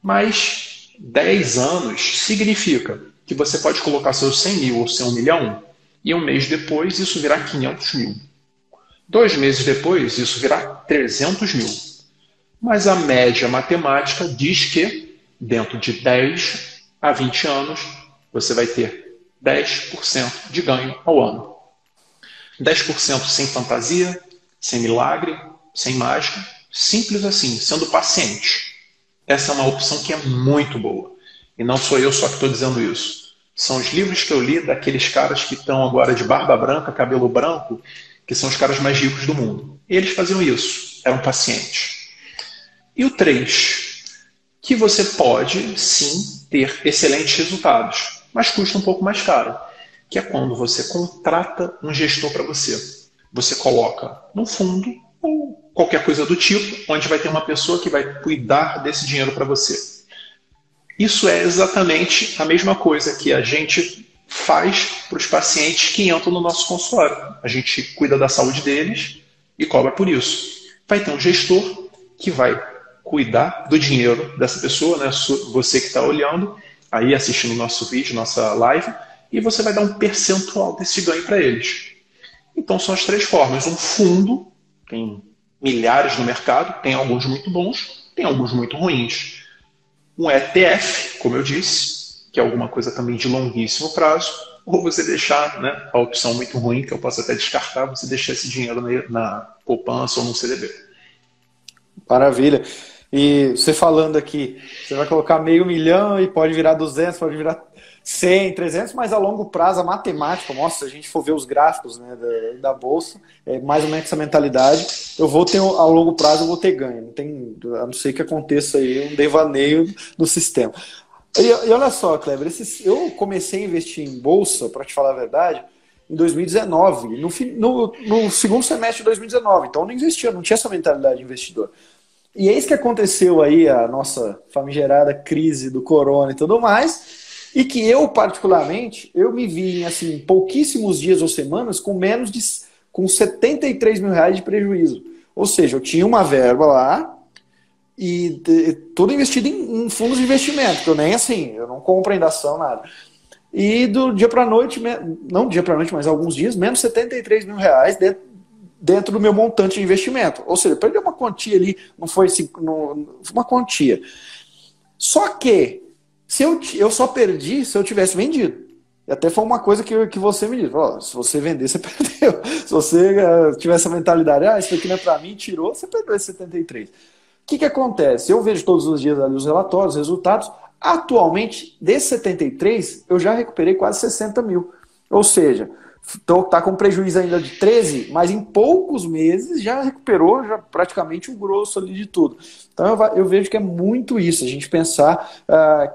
Mas 10 anos significa que você pode colocar seus 100 mil ou seu 1 milhão e um mês depois isso virá 500 mil. 2 meses depois isso virá 300 mil. Mas a média matemática diz que dentro de 10 a 20 anos você vai ter 10% de ganho ao ano. 10% sem fantasia, sem milagre, sem mágica, simples assim, sendo paciente. Essa é uma opção que é muito boa. E não sou eu só que estou dizendo isso. São os livros que eu li daqueles caras que estão agora de barba branca, cabelo branco, que são os caras mais ricos do mundo. Eles faziam isso, eram pacientes. E o 3, que você pode, sim, ter excelentes resultados, mas custa um pouco mais caro, que é quando você contrata um gestor para você. Você coloca num fundo ou qualquer coisa do tipo, onde vai ter uma pessoa que vai cuidar desse dinheiro para você. Isso é exatamente a mesma coisa que a gente faz para os pacientes que entram no nosso consultório. A gente cuida da saúde deles e cobra por isso. Vai ter um gestor que vai cuidar do dinheiro dessa pessoa, né? Você que está olhando, aí assistindo o nosso vídeo, nossa live, e você vai dar um percentual desse ganho para eles. Então são as três formas. Um fundo, tem milhares no mercado, tem alguns muito bons, tem alguns muito ruins. Um ETF, como eu disse, que é alguma coisa também de longuíssimo prazo, ou você deixar, né, a opção muito ruim, que eu posso até descartar, você deixar esse dinheiro na poupança ou no CDB. Maravilha. E você falando aqui, você vai colocar $500 mil e pode virar 200, pode virar 100, 300, mas a longo prazo, a matemática, nossa, se a gente for ver os gráficos, né, da Bolsa, é mais ou menos essa mentalidade, eu vou ter, a longo prazo eu vou ter ganho, não tem, a não ser que aconteça aí um devaneio no sistema. E olha só, Kleber, eu comecei a investir em Bolsa, para te falar a verdade, em 2019, no segundo semestre de 2019, então eu não investia, não tinha essa mentalidade de investidor. E eis que aconteceu aí a nossa famigerada crise do corona e tudo mais, e que eu, particularmente, eu me vi em assim, pouquíssimos dias ou semanas com menos de R$ 73 mil de prejuízo. Ou seja, eu tinha uma verba lá e tudo investido em fundos de investimento, que eu nem assim, eu não compro ainda ação, nada. E do dia para noite, não dia para noite, mas alguns dias, menos R$ 73 mil dentro do meu montante de investimento. Ou seja, eu perdi uma quantia ali, não foi assim, uma quantia. Só que eu só perdi se eu tivesse vendido. E até foi uma coisa que você me disse. Oh, se você vender, você perdeu. Se você tiver essa mentalidade, isso aqui não é para mim, tirou, você perdeu esse 73. O que acontece? Eu vejo todos os dias ali os relatórios, os resultados. Atualmente, desse 73, eu já recuperei quase 60 mil. Ou seja, está com prejuízo ainda de 13, mas em poucos meses já recuperou já praticamente o grosso ali de tudo. Então eu vejo que é muito isso, a gente pensar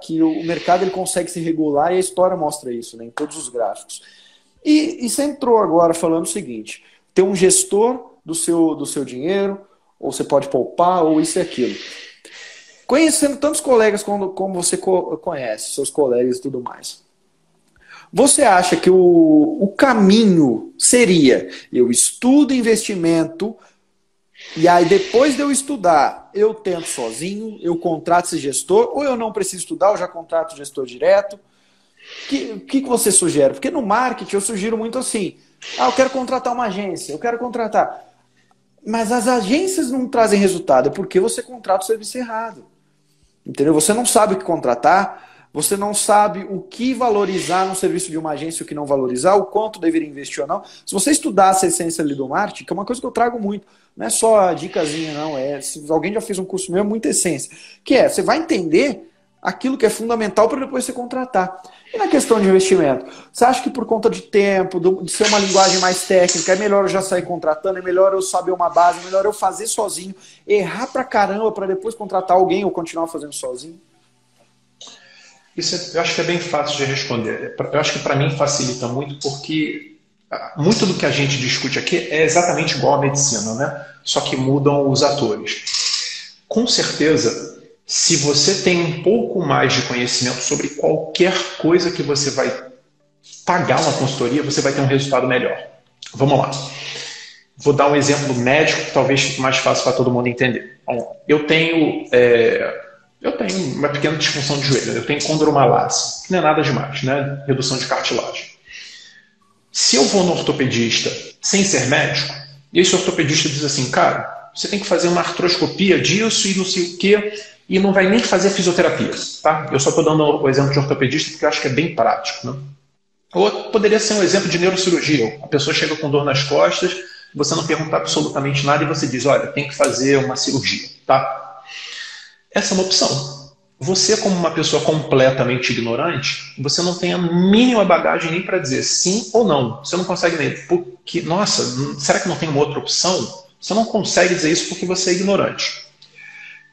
que o mercado ele consegue se regular, e a história mostra isso, né, em todos os gráficos. E você entrou agora falando o seguinte, ter um gestor do seu dinheiro, ou você pode poupar, ou isso e aquilo. Conhecendo tantos colegas como você conhece, seus colegas e tudo mais, você acha que o caminho seria eu estudo investimento e aí depois de eu estudar eu tento sozinho, eu contrato esse gestor, ou eu não preciso estudar, eu já contrato o gestor direto? O que você sugere? Porque no marketing eu sugiro muito assim, eu quero contratar uma agência, eu quero contratar. Mas as agências não trazem resultado, é porque você contrata o serviço errado. Entendeu? Você não sabe o que contratar. Você não sabe o que valorizar no serviço de uma agência, o que não valorizar, o quanto deveria investir ou não. Se você estudasse a essência ali do marketing, que é uma coisa que eu trago muito, não é só a dicasinha, não. Se alguém já fez um curso meu, é muita essência. Que é, você vai entender aquilo que é fundamental para depois você contratar. E na questão de investimento? Você acha que por conta de tempo, de ser uma linguagem mais técnica, é melhor eu já sair contratando, é melhor eu saber uma base, é melhor eu fazer sozinho, errar pra caramba para depois contratar alguém ou continuar fazendo sozinho? Isso eu acho que é bem fácil de responder. Eu acho que para mim facilita muito, porque muito do que a gente discute aqui é exatamente igual à medicina, né? Só que mudam os atores. Com certeza, se você tem um pouco mais de conhecimento sobre qualquer coisa que você vai pagar uma consultoria, você vai ter um resultado melhor. Vamos lá. Vou dar um exemplo médico que talvez fique mais fácil para todo mundo entender. Bom, eu tenho uma pequena disfunção de joelho, eu tenho condromalácia, que não é nada demais, né? Redução de cartilagem. Se eu vou no ortopedista sem ser médico, e esse ortopedista diz assim, cara, você tem que fazer uma artroscopia disso e não sei o quê, e não vai nem fazer fisioterapia, tá? Eu só estou dando o exemplo de ortopedista porque eu acho que é bem prático, né? Ou poderia ser um exemplo de neurocirurgia. A pessoa chega com dor nas costas, você não pergunta absolutamente nada e você diz, olha, tem que fazer uma cirurgia, tá? Essa é uma opção. Você, como uma pessoa completamente ignorante, você não tem a mínima bagagem nem para dizer sim ou não. Você não consegue nem... Porque, nossa, será que não tem uma outra opção? Você não consegue dizer isso porque você é ignorante.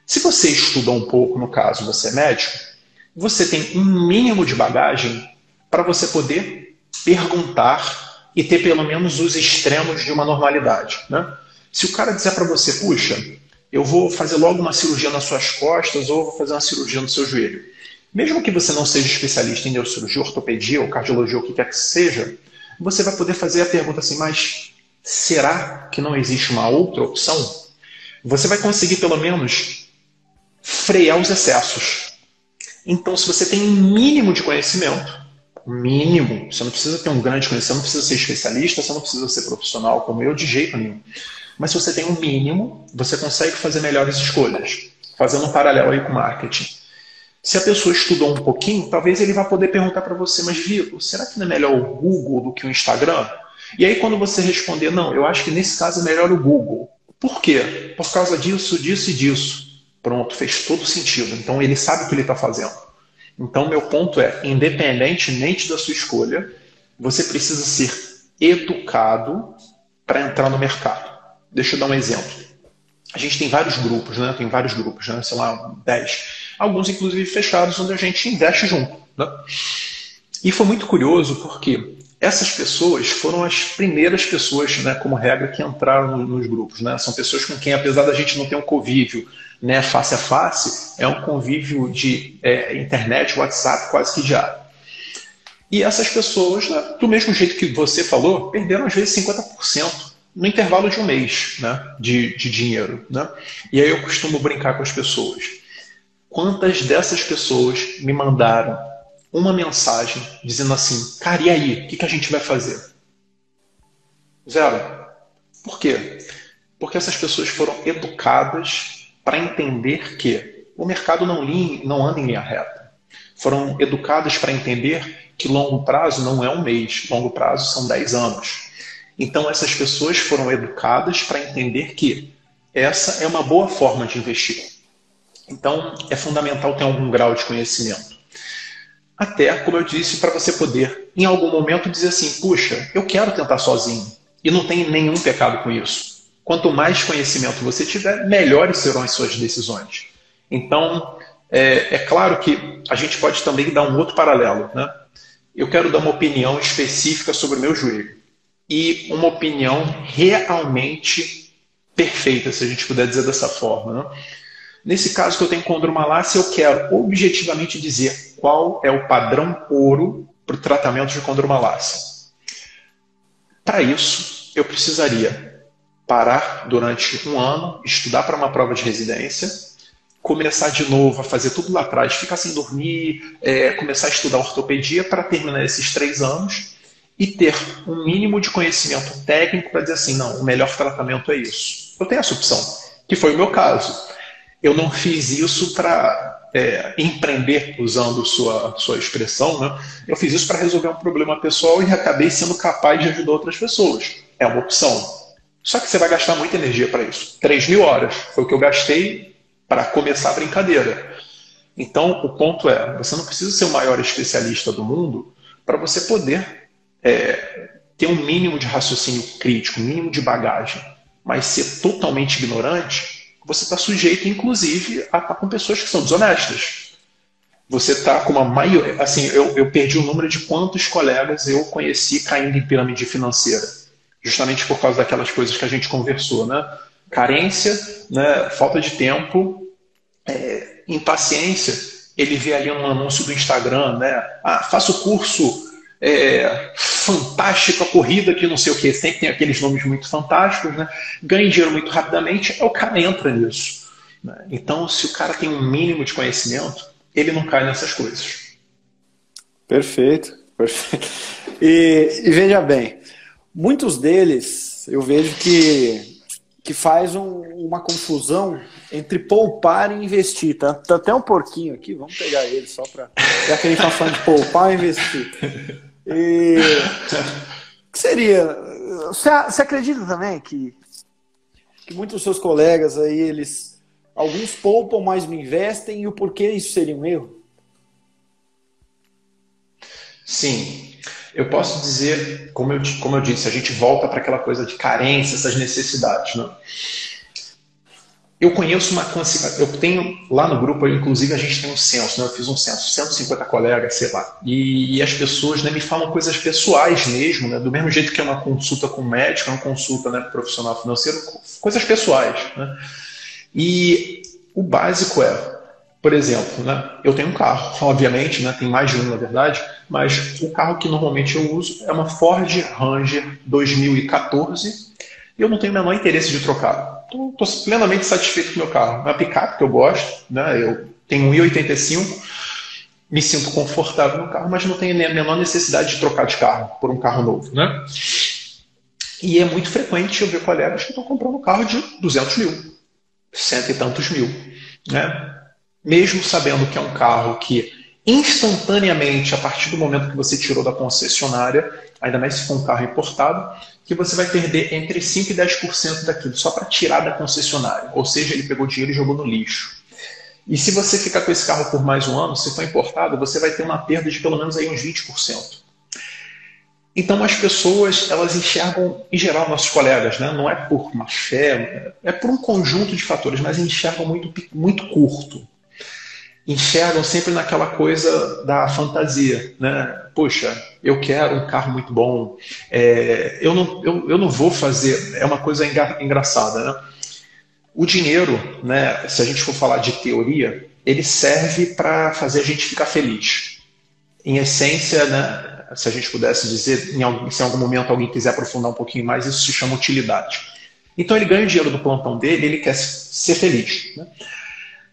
Se você estudou um pouco, no caso, você é médico, você tem um mínimo de bagagem para você poder perguntar e ter pelo menos os extremos de uma normalidade, né? Se o cara disser para você, puxa, eu vou fazer logo uma cirurgia nas suas costas ou vou fazer uma cirurgia no seu joelho. Mesmo que você não seja especialista em neurocirurgia, ortopedia ou cardiologia, ou o que quer que seja, você vai poder fazer a pergunta assim, mas será que não existe uma outra opção? Você vai conseguir, pelo menos, frear os excessos. Então, se você tem um mínimo de conhecimento, mínimo, você não precisa ter um grande conhecimento, você não precisa ser especialista, você não precisa ser profissional como eu, de jeito nenhum. Mas se você tem um mínimo, você consegue fazer melhores escolhas, fazendo um paralelo aí com o marketing. Se a pessoa estudou um pouquinho, talvez ele vá poder perguntar para você, mas Vitor, será que não é melhor o Google do que o Instagram? E aí quando você responder, não, eu acho que nesse caso é melhor o Google. Por quê? Por causa disso, disso e disso. Pronto, fez todo sentido. Então ele sabe o que ele está fazendo. Então meu ponto é, independentemente da sua escolha, você precisa ser educado para entrar no mercado. Deixa eu dar um exemplo. A gente tem vários grupos, né? Tem vários grupos, né? Sei lá, 10. Alguns, inclusive, fechados, onde a gente investe junto, né? E foi muito curioso porque essas pessoas foram as primeiras pessoas, né, como regra, que entraram nos grupos, né? São pessoas com quem, apesar da gente não ter um convívio, né, face a face, é um convívio de internet, WhatsApp, quase que diário. E essas pessoas, né, do mesmo jeito que você falou, perderam às vezes 50%. No intervalo de um mês, né, de dinheiro, né? E aí eu costumo brincar com as pessoas. Quantas dessas pessoas me mandaram uma mensagem dizendo assim, cara, e aí? O que a gente vai fazer? Zero. Por quê? Porque essas pessoas foram educadas para entender que o mercado não anda em linha reta. Foram educadas para entender que longo prazo não é um mês, longo prazo são 10 anos. Então, essas pessoas foram educadas para entender que essa é uma boa forma de investir. Então, é fundamental ter algum grau de conhecimento. Até, como eu disse, para você poder em algum momento dizer assim, puxa, eu quero tentar sozinho. E não tem nenhum pecado com isso. Quanto mais conhecimento você tiver, melhores serão as suas decisões. Então, é claro que a gente pode também dar um outro paralelo, né? Eu quero dar uma opinião específica sobre o meu joelho. E uma opinião realmente perfeita, se a gente puder dizer dessa forma, né? Nesse caso que eu tenho condromalácia, eu quero objetivamente dizer qual é o padrão ouro para o tratamento de condromalácia. Para isso, eu precisaria parar durante um ano, estudar para uma prova de residência, começar de novo a fazer tudo lá atrás, ficar sem dormir, começar a estudar ortopedia para terminar esses 3 anos e ter um mínimo de conhecimento técnico para dizer assim, não, o melhor tratamento é isso. Eu tenho essa opção, que foi o meu caso. Eu não fiz isso para empreender, usando sua expressão, né? Eu fiz isso para resolver um problema pessoal e acabei sendo capaz de ajudar outras pessoas. É uma opção. Só que você vai gastar muita energia para isso. 3.000 horas foi o que eu gastei para começar a brincadeira. Então, o ponto é, você não precisa ser o maior especialista do mundo para você poder ter um mínimo de raciocínio crítico, um mínimo de bagagem, mas ser totalmente ignorante... Você está sujeito, inclusive, a estar com pessoas que são desonestas. Você está com uma maioria... Assim, eu perdi o número de quantos colegas eu conheci caindo em pirâmide financeira. Justamente por causa daquelas coisas que a gente conversou, né? Carência, né? Falta de tempo, impaciência. Ele vê ali um anúncio do Instagram, né? Ah, faça o curso fantástica corrida que não sei o que, sempre tem aqueles nomes muito fantásticos, né? Ganha dinheiro muito rapidamente, o cara entra nisso, né? Então, se o cara tem um mínimo de conhecimento, ele não cai nessas coisas. Perfeito, perfeito. E veja bem, muitos deles eu vejo que faz uma confusão entre poupar e investir. Tá até um porquinho aqui, vamos pegar ele só para... Já que a gente tá falando de poupar e investir. E... O que seria? Você acredita também que muitos dos seus colegas aí, eles... Alguns poupam, mas não investem, e o porquê isso seria um erro? Sim. Eu posso dizer, como eu disse, a gente volta para aquela coisa de carência, essas necessidades, né? Eu conheço uma... Eu tenho lá no grupo, inclusive, a gente tem um censo, né? Eu fiz um censo, 150 colegas, sei lá. E as pessoas, né, me falam coisas pessoais mesmo, né? Do mesmo jeito que é uma consulta com um médico, é uma consulta, né, profissional financeiro, coisas pessoais, né? E o básico é... Por exemplo, né, eu tenho um carro, obviamente, né, tem mais de um na verdade, mas o carro que normalmente eu uso é uma Ford Ranger 2014 e eu não tenho o menor interesse de trocar. Estou plenamente satisfeito com o meu carro. É uma picape que eu gosto, né, eu tenho 1,85, me sinto confortável no carro, mas não tenho nem a menor necessidade de trocar de carro por um carro novo, né? E é muito frequente eu ver colegas que estão comprando um carro de 200 mil, cento e tantos mil, né? Mesmo sabendo que é um carro que instantaneamente, a partir do momento que você tirou da concessionária, ainda mais se for um carro importado, que você vai perder entre 5% e 10% daquilo, só para tirar da concessionária. Ou seja, ele pegou dinheiro e jogou no lixo. E se você ficar com esse carro por mais um ano, se for importado, você vai ter uma perda de pelo menos aí uns 20%. Então as pessoas, elas enxergam, em geral, nossos colegas, né? Não é por má fé, é por um conjunto de fatores, mas enxergam muito, muito curto. Enxergam sempre naquela coisa da fantasia, né? Poxa, eu quero um carro muito bom, eu não vou fazer... É uma coisa engraçada, né? O dinheiro, né, se a gente for falar de teoria, ele serve para fazer a gente ficar feliz. Em essência, né, se a gente pudesse dizer, se em algum momento alguém quiser aprofundar um pouquinho mais, isso se chama utilidade. Então ele ganha o dinheiro do plantão dele, ele quer ser feliz, né?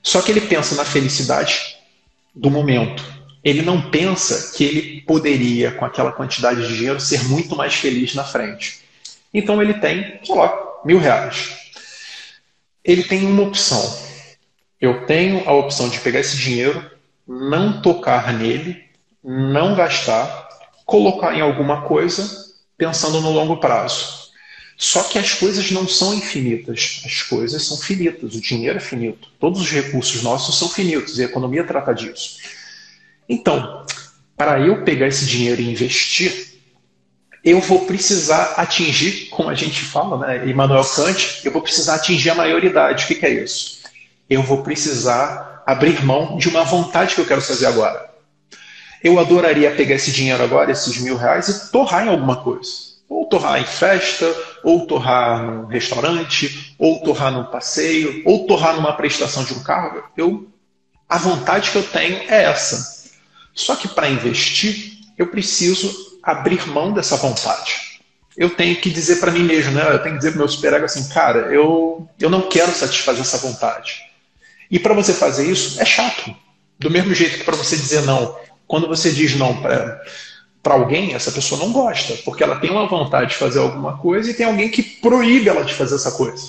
Só que ele pensa na felicidade do momento. Ele não pensa que ele poderia, com aquela quantidade de dinheiro, ser muito mais feliz na frente. Então ele tem, sei lá, R$1.000. Ele tem uma opção. Eu tenho a opção de pegar esse dinheiro, não tocar nele, não gastar, colocar em alguma coisa, pensando no longo prazo. Só que as coisas não são infinitas, as coisas são finitas, o dinheiro é finito, todos os recursos nossos são finitos, e a economia trata disso. Então, para eu pegar esse dinheiro e investir, eu vou precisar atingir, como a gente fala, né, Immanuel Kant, eu vou precisar atingir a maioridade. O que é isso? Eu vou precisar abrir mão de uma vontade que eu quero fazer agora. Eu adoraria pegar esse dinheiro agora, esses R$1.000, e torrar em alguma coisa. Ou torrar em festa, ou torrar num restaurante, ou torrar num passeio, ou torrar numa prestação de um carro. A vontade que eu tenho é essa. Só que para investir, eu preciso abrir mão dessa vontade. Eu tenho que dizer para mim mesmo, né? Eu tenho que dizer para o meu super ego assim, cara, eu não quero satisfazer essa vontade. E para você fazer isso, é chato. Do mesmo jeito que para você dizer não. Quando você diz não para alguém, essa pessoa não gosta, porque ela tem uma vontade de fazer alguma coisa e tem alguém que proíbe ela de fazer essa coisa.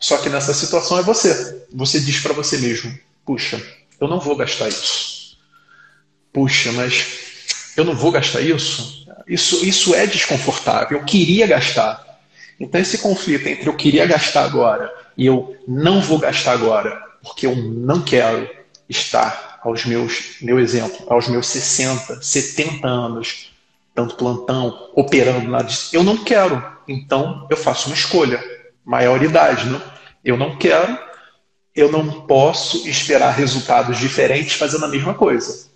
Só que nessa situação é você. Você diz para você mesmo, puxa, eu não vou gastar isso. Puxa, mas eu não vou gastar isso? Isso é desconfortável, eu queria gastar. Então esse conflito entre eu queria gastar agora e eu não vou gastar agora, porque eu não quero estar aos meus 60, 70 anos, dando plantão, operando, nada disso. Eu não quero, então eu faço uma escolha, maioridade, né? Eu não quero, eu não posso esperar resultados diferentes fazendo a mesma coisa.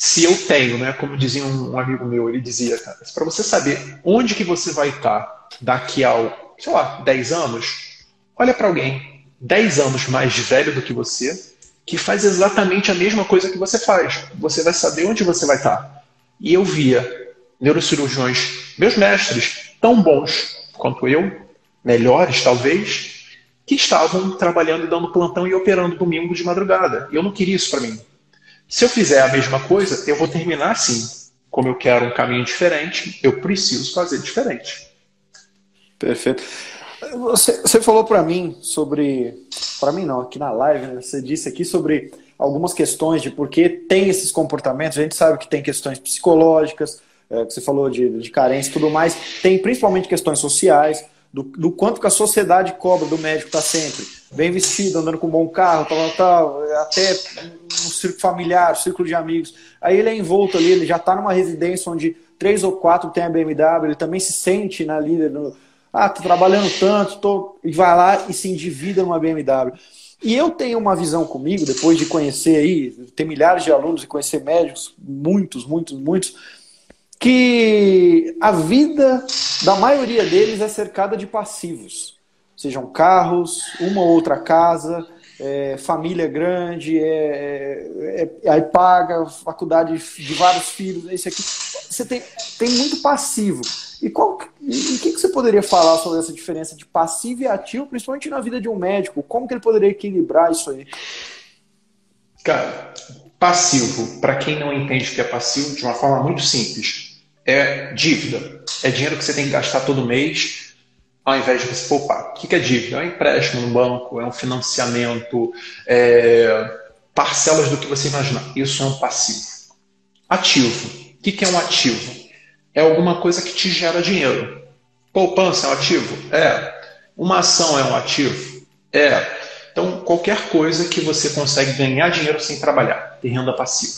Se eu tenho, né, como dizia um amigo meu, ele dizia, cara, para você saber onde que você vai estar daqui a, sei lá, 10 anos, olha para alguém 10 anos mais velho do que você, que faz exatamente a mesma coisa que você faz. Você vai saber onde você vai estar. E eu via neurocirurgiões, meus mestres, tão bons quanto eu, melhores talvez, que estavam trabalhando e dando plantão e operando domingo de madrugada. E eu não queria isso para mim. Se eu fizer a mesma coisa, eu vou terminar assim. Como eu quero um caminho diferente, eu preciso fazer diferente. Perfeito. Você falou para mim sobre... Para mim não, aqui na live, né, você disse aqui sobre algumas questões de por que tem esses comportamentos. A gente sabe que tem questões psicológicas, que você falou de carência e tudo mais. Tem principalmente questões sociais, do quanto que a sociedade cobra do médico estar sempre bem vestido, andando com um bom carro, tal, tal, até um círculo familiar, um círculo de amigos. Aí ele é envolto ali, ele já está numa residência onde 3 ou 4 tem a BMW, ele também se sente na líder, tô trabalhando tanto, e vai lá e se endivida numa BMW. E eu tenho uma visão comigo, depois de conhecer aí, ter milhares de alunos e conhecer médicos, muitos, muitos, muitos, que a vida da maioria deles é cercada de passivos. Sejam carros, uma ou outra casa, família grande, aí paga, faculdade de vários filhos, isso aqui. Você tem muito passivo. E o que você poderia falar sobre essa diferença de passivo e ativo, principalmente na vida de um médico? Como que ele poderia equilibrar isso aí? Cara, passivo, para quem não entende o que é passivo, de uma forma muito simples, é dívida. É dinheiro que você tem que gastar todo mês, ao invés de você poupar. O que é dívida? É um empréstimo no banco, é um financiamento, parcelas do que você imaginar. Isso é um passivo. Ativo. O que é um ativo? É alguma coisa que te gera dinheiro. Poupança é um ativo? É. Uma ação é um ativo? É. Então, qualquer coisa que você consegue ganhar dinheiro sem trabalhar, tem renda passiva.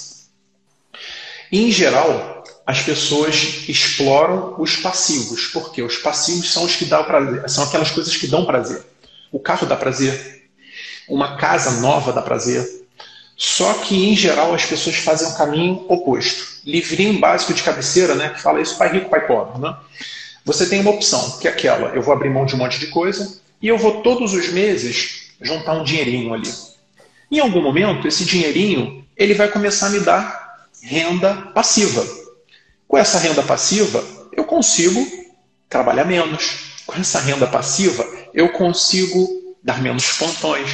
Em geral, as pessoas exploram os passivos, porque os passivos são os que dão prazer, são aquelas coisas que dão prazer. O carro dá prazer, uma casa nova dá prazer. Só que, em geral, as pessoas fazem um caminho oposto. Livrinho básico de cabeceira, né, que fala isso, pai rico, pai pobre, né? Você tem uma opção, que é aquela, eu vou abrir mão de um monte de coisa e eu vou todos os meses juntar um dinheirinho ali. Em algum momento, esse dinheirinho, ele vai começar a me dar renda passiva. Com essa renda passiva, eu consigo trabalhar menos. Com essa renda passiva, eu consigo dar menos plantões.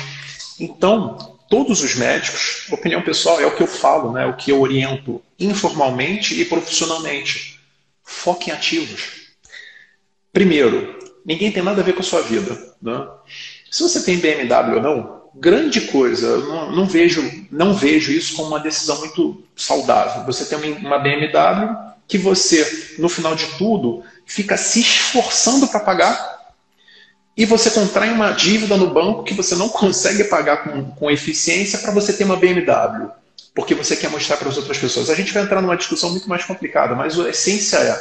Então, todos os médicos, opinião pessoal, é o que eu falo, né? É o que eu oriento informalmente e profissionalmente. Foque em ativos. Primeiro, ninguém tem nada a ver com a sua vida, né? Se você tem BMW ou não, grande coisa, eu não vejo isso como uma decisão muito saudável. Você tem uma BMW que você, no final de tudo, fica se esforçando para pagar e você contrai uma dívida no banco que você não consegue pagar com eficiência para você ter uma BMW. porque você quer mostrar para as outras pessoas. A gente vai entrar numa discussão muito mais complicada, mas a essência é,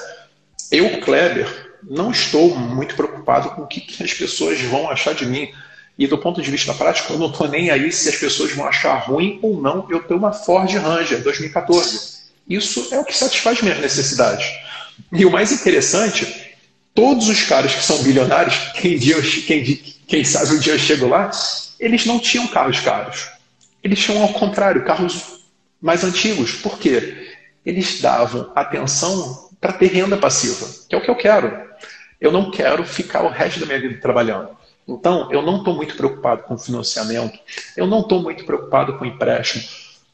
eu, Kleber, não estou muito preocupado com o que as pessoas vão achar de mim. E do ponto de vista prático, eu não estou nem aí se as pessoas vão achar ruim ou não eu ter uma Ford Ranger 2014. Isso é o que satisfaz minhas necessidades. E o mais interessante, todos os caras que são bilionários, quem sabe um dia eu chego lá, eles não tinham carros caros. Eles tinham, ao contrário, carros mais antigos. Por quê? Eles davam atenção para ter renda passiva, que é o que eu quero. Eu não quero ficar o resto da minha vida trabalhando. Então, eu não estou muito preocupado com financiamento, eu não estou muito preocupado com empréstimo.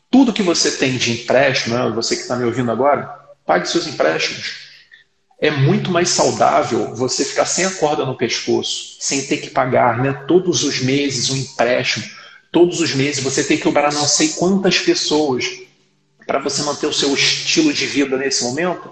Tudo que você tem de empréstimo, né, você que está me ouvindo agora, pague seus empréstimos. É muito mais saudável você ficar sem a corda no pescoço, sem ter que pagar, né, todos os meses um empréstimo, todos os meses você tem que cobrar não sei quantas pessoas para você manter o seu estilo de vida nesse momento.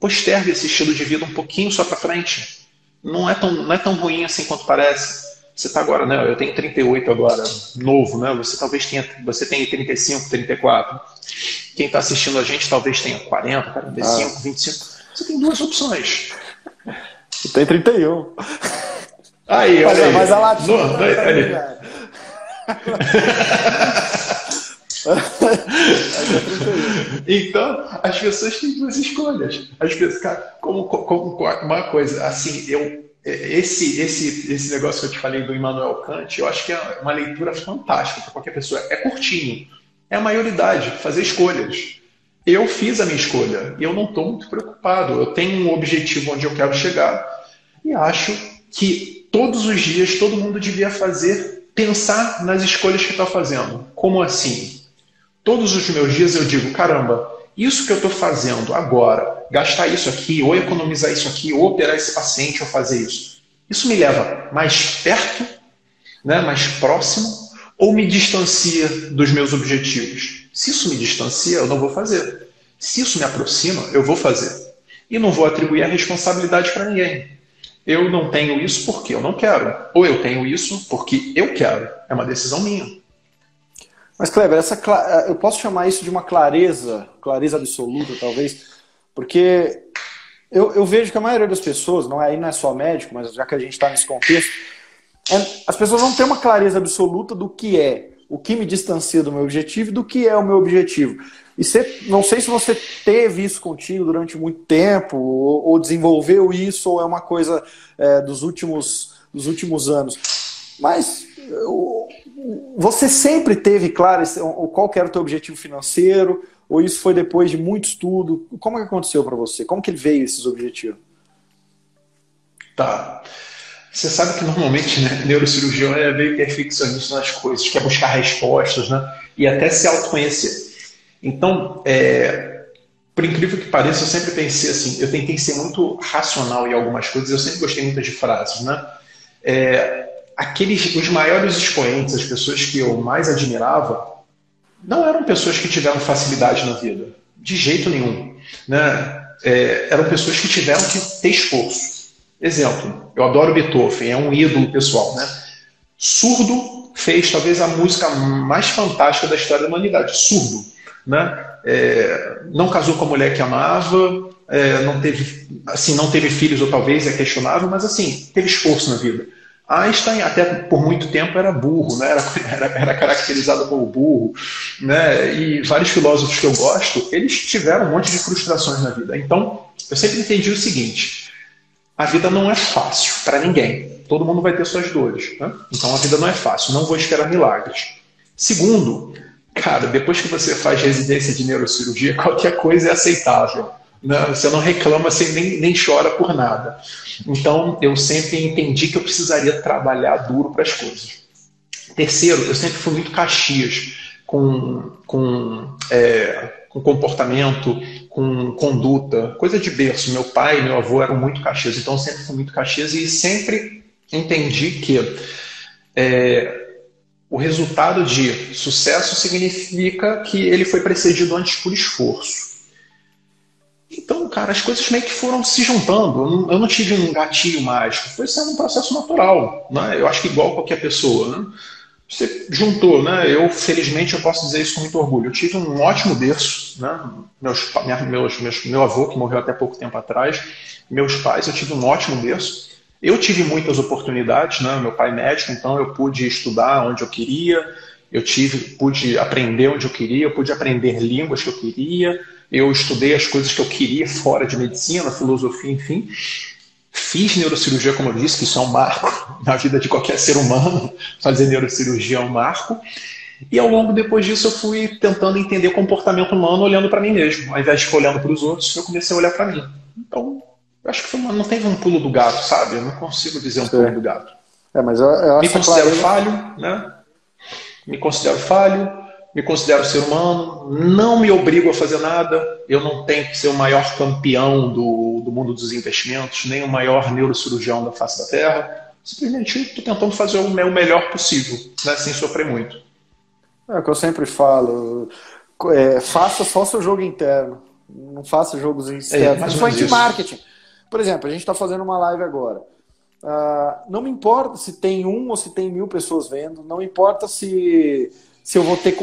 Postergue esse estilo de vida um pouquinho só para frente. Não é tão ruim assim quanto parece. Você está agora, né? Eu tenho 38 agora, novo, né? Você talvez tenha 35, 34. Quem está assistindo a gente talvez tenha 40, 45, 25. Você tem duas opções. Você tem 31. Aí, olha aí. Mas a latinha. Então, as pessoas têm duas escolhas. As pessoas, cara, como uma coisa, assim, esse negócio que eu te falei do Immanuel Kant, eu acho que é uma leitura fantástica para qualquer pessoa. É curtinho, é a maioridade, fazer escolhas. Eu fiz a minha escolha e eu não estou muito preocupado. Eu tenho um objetivo onde eu quero chegar e acho que todos os dias todo mundo devia pensar nas escolhas que está fazendo. Como assim? Todos os meus dias eu digo, caramba, isso que eu estou fazendo agora, gastar isso aqui, ou economizar isso aqui, ou operar esse paciente, ou fazer isso, isso me leva mais perto, né, mais próximo, ou me distancia dos meus objetivos? Se isso me distancia, eu não vou fazer. Se isso me aproxima, eu vou fazer. E não vou atribuir a responsabilidade para ninguém. Eu não tenho isso porque eu não quero. Ou eu tenho isso porque eu quero. É uma decisão minha. Mas, Kleber, eu posso chamar isso de uma clareza absoluta, talvez, porque eu vejo que a maioria das pessoas, não é só médico, mas já que a gente está nesse contexto, as pessoas não têm uma clareza absoluta do que é o que me distancia do meu objetivo e do que é o meu objetivo. E não sei se você teve isso contigo durante muito tempo, ou desenvolveu isso, ou é uma coisa dos últimos anos. Mas você sempre teve claro qual era o teu objetivo financeiro, ou isso foi depois de muito estudo? Como é que aconteceu para você? Como que ele veio esses objetivos? Tá. Você sabe que normalmente, né, neurocirurgião é meio perfeccionista nas coisas, quer buscar respostas, né, e até se autoconhecer. Então, por incrível que pareça, eu sempre pensei assim, eu tentei ser muito racional em algumas coisas, eu sempre gostei muito de frases, né? Os maiores expoentes, as pessoas que eu mais admirava, não eram pessoas que tiveram facilidade na vida, de jeito nenhum, né? Eram pessoas que tiveram que ter esforço. Exemplo, eu adoro Beethoven, é um ídolo pessoal, né? Surdo fez talvez a música mais fantástica da história da humanidade, surdo, né? Não casou com a mulher que amava, não teve filhos, ou talvez é questionável, mas assim, teve esforço na vida. Einstein, até por muito tempo, era burro, né? era caracterizado como burro, né? E vários filósofos que eu gosto, eles tiveram um monte de frustrações na vida. Então, eu sempre entendi o seguinte, a vida não é fácil para ninguém, todo mundo vai ter suas dores, né? Então a vida não é fácil, não vou esperar milagres. Segundo, cara, depois que você faz residência de neurocirurgia, qualquer coisa é aceitável. Não, você não reclama, você nem chora por nada. Então, eu sempre entendi que eu precisaria trabalhar duro para as coisas. Terceiro, eu sempre fui muito caxias com comportamento, com conduta, coisa de berço. Meu pai e meu avô eram muito caxias, então eu sempre fui muito caxias e sempre entendi que o resultado de sucesso significa que ele foi precedido antes por esforço. Então, cara, as coisas meio que foram se juntando. Eu não tive um gatilho mágico. Foi sendo um processo natural, né? Eu acho que igual qualquer pessoa, né? Você juntou, né? Eu, felizmente, eu posso dizer isso com muito orgulho. Eu tive um ótimo berço, né? Meu avô, que morreu até pouco tempo atrás, meus pais, eu tive um ótimo berço. Eu tive muitas oportunidades, né? Meu pai é médico, então eu pude estudar onde eu queria, pude aprender onde eu queria, eu pude aprender línguas que eu queria, eu estudei as coisas que eu queria fora de medicina, filosofia, enfim. Fiz neurocirurgia, como eu disse, que isso é um marco na vida de qualquer ser humano. Fazer neurocirurgia é um marco. E ao longo depois disso eu fui tentando entender o comportamento humano olhando para mim mesmo. Ao invés de ficar olhando para os outros, eu comecei a olhar para mim. Então, eu acho que não teve um pulo do gato, sabe? Eu não consigo dizer um pulo do gato. Mas eu acho falho, né? Me considero falho, me considero ser humano, não me obrigo a fazer nada, eu não tenho que ser o maior campeão do mundo dos investimentos, nem o maior neurocirurgião da face da Terra. Simplesmente estou tentando fazer o meu melhor possível, né, sem sofrer muito. É o que eu sempre falo, faça só seu jogo interno, não faça jogos externos. Mas foi de marketing. Por exemplo, a gente está fazendo uma live agora. Não me importa se tem 1 ou se tem 1000 pessoas vendo, não importa se eu vou ter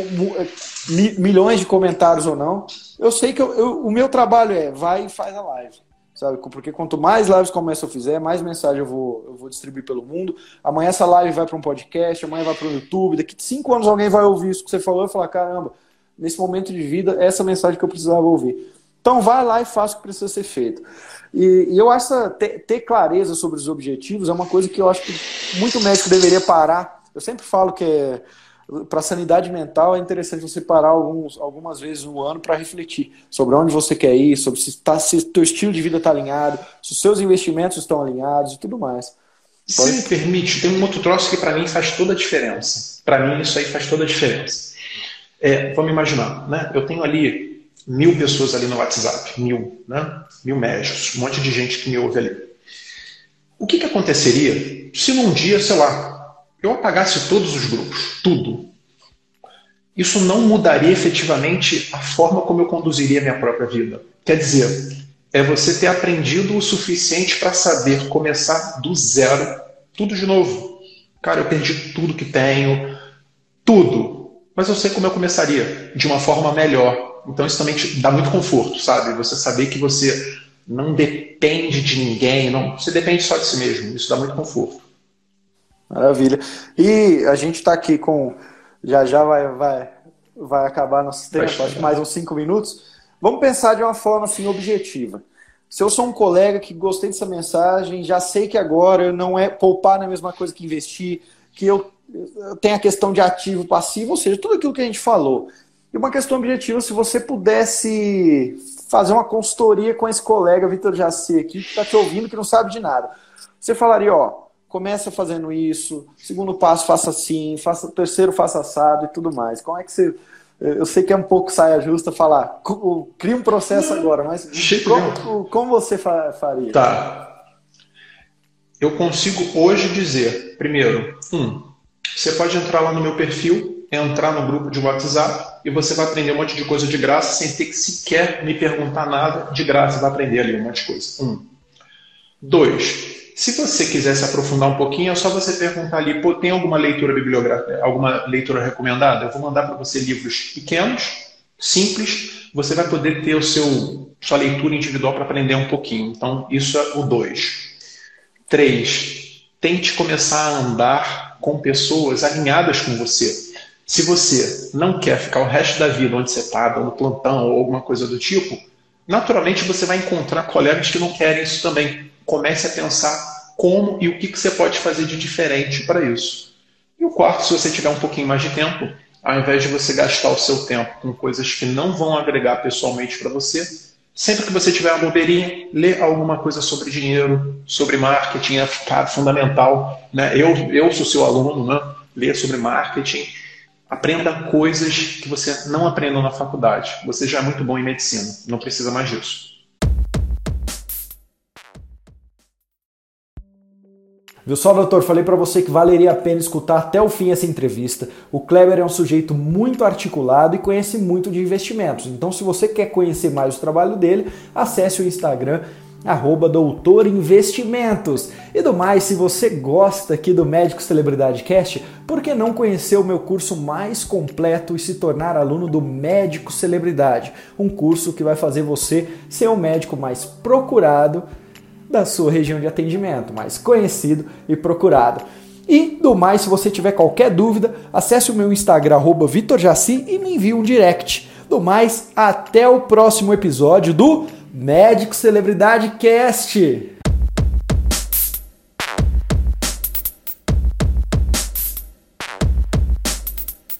milhões de comentários ou não. Eu sei que o meu trabalho é vai e faz a live, sabe? Porque quanto mais lives começa eu fizer, mais mensagem eu vou distribuir pelo mundo. Amanhã essa live vai para um podcast, amanhã vai para o YouTube. Daqui 5 anos alguém vai ouvir isso que você falou e falar: caramba, nesse momento de vida, essa mensagem que eu precisava ouvir. Então vai lá e faça o que precisa ser feito. E eu acho que ter clareza sobre os objetivos é uma coisa que eu acho que muito médico deveria parar. Eu sempre falo que para a sanidade mental é interessante você parar algumas vezes no ano para refletir sobre onde você quer ir, sobre se o teu estilo de vida está alinhado, se os seus investimentos estão alinhados e tudo mais. Se me permite, tem um outro troço que para mim faz toda a diferença. Para mim isso aí faz toda a diferença. Vamos imaginar, né? Eu tenho ali 1000 pessoas ali no WhatsApp, 1000, né? 1000 médicos, um monte de gente que me ouve ali. O que aconteceria se num dia, sei lá, eu apagasse todos os grupos, tudo? Isso não mudaria efetivamente a forma como eu conduziria a minha própria vida. Quer dizer, é você ter aprendido o suficiente para saber começar do zero, tudo de novo. Cara, eu perdi tudo que tenho, tudo. Mas eu sei como eu começaria, de uma forma melhor. Então isso também te dá muito conforto, sabe? Você saber que você não depende de ninguém, não, você depende só de si mesmo. Isso dá muito conforto. Maravilha. E a gente está aqui com... Já vai acabar nosso tempo, acho que mais uns 5 minutos. Vamos pensar de uma forma assim, objetiva. Se eu sou um colega que gostei dessa mensagem, já sei que agora não é poupar na mesma coisa que investir, que eu tenho a questão de ativo, passivo, ou seja, tudo aquilo que a gente falou. E uma questão objetiva, se você pudesse fazer uma consultoria com esse colega, Vitor Jaci, aqui, que está te ouvindo, que não sabe de nada. Você falaria: ó, começa fazendo isso, segundo passo faça assim, terceiro faça assado e tudo mais. Como é que você... Eu sei que é um pouco saia justa falar, cria um processo agora, mas como você faria? Tá. Eu consigo hoje dizer, primeiro, você pode entrar lá no meu perfil, entrar no grupo de WhatsApp e você vai aprender um monte de coisa de graça sem ter que sequer me perguntar nada, de graça vai aprender ali um monte de coisa. 2. Se você quiser se aprofundar um pouquinho, é só você perguntar ali: pô, tem alguma leitura bibliográfica, alguma leitura recomendada? Eu vou mandar para você livros pequenos, simples, você vai poder ter sua leitura individual para aprender um pouquinho. Então, isso é o 2. 3, tente começar a andar com pessoas alinhadas com você. Se você não quer ficar o resto da vida onde você está, dando plantão ou alguma coisa do tipo, naturalmente você vai encontrar colegas que não querem isso também. Comece a pensar como e o que você pode fazer de diferente para isso. E o 4, se você tiver um pouquinho mais de tempo, ao invés de você gastar o seu tempo com coisas que não vão agregar pessoalmente para você, sempre que você tiver uma bobeirinha, lê alguma coisa sobre dinheiro, sobre marketing, é fundamental, né? Eu sou seu aluno, né? Lê sobre marketing, aprenda coisas que você não aprendeu na faculdade. Você já é muito bom em medicina, não precisa mais disso. Viu só, doutor? Falei para você que valeria a pena escutar até o fim essa entrevista. O Kleber é um sujeito muito articulado e conhece muito de investimentos. Então, se você quer conhecer mais o trabalho dele, acesse o Instagram @doutorinvestimentos. E do mais, se você gosta aqui do Médico Celebridade Cast, por que não conhecer o meu curso mais completo e se tornar aluno do Médico Celebridade? Um curso que vai fazer você ser o médico mais procurado da sua região de atendimento, mais conhecido e procurado. E do mais, se você tiver qualquer dúvida, acesse o meu Instagram, @VitorJaci, e me envie um direct. Do mais, até o próximo episódio do Médico Celebridade Cast!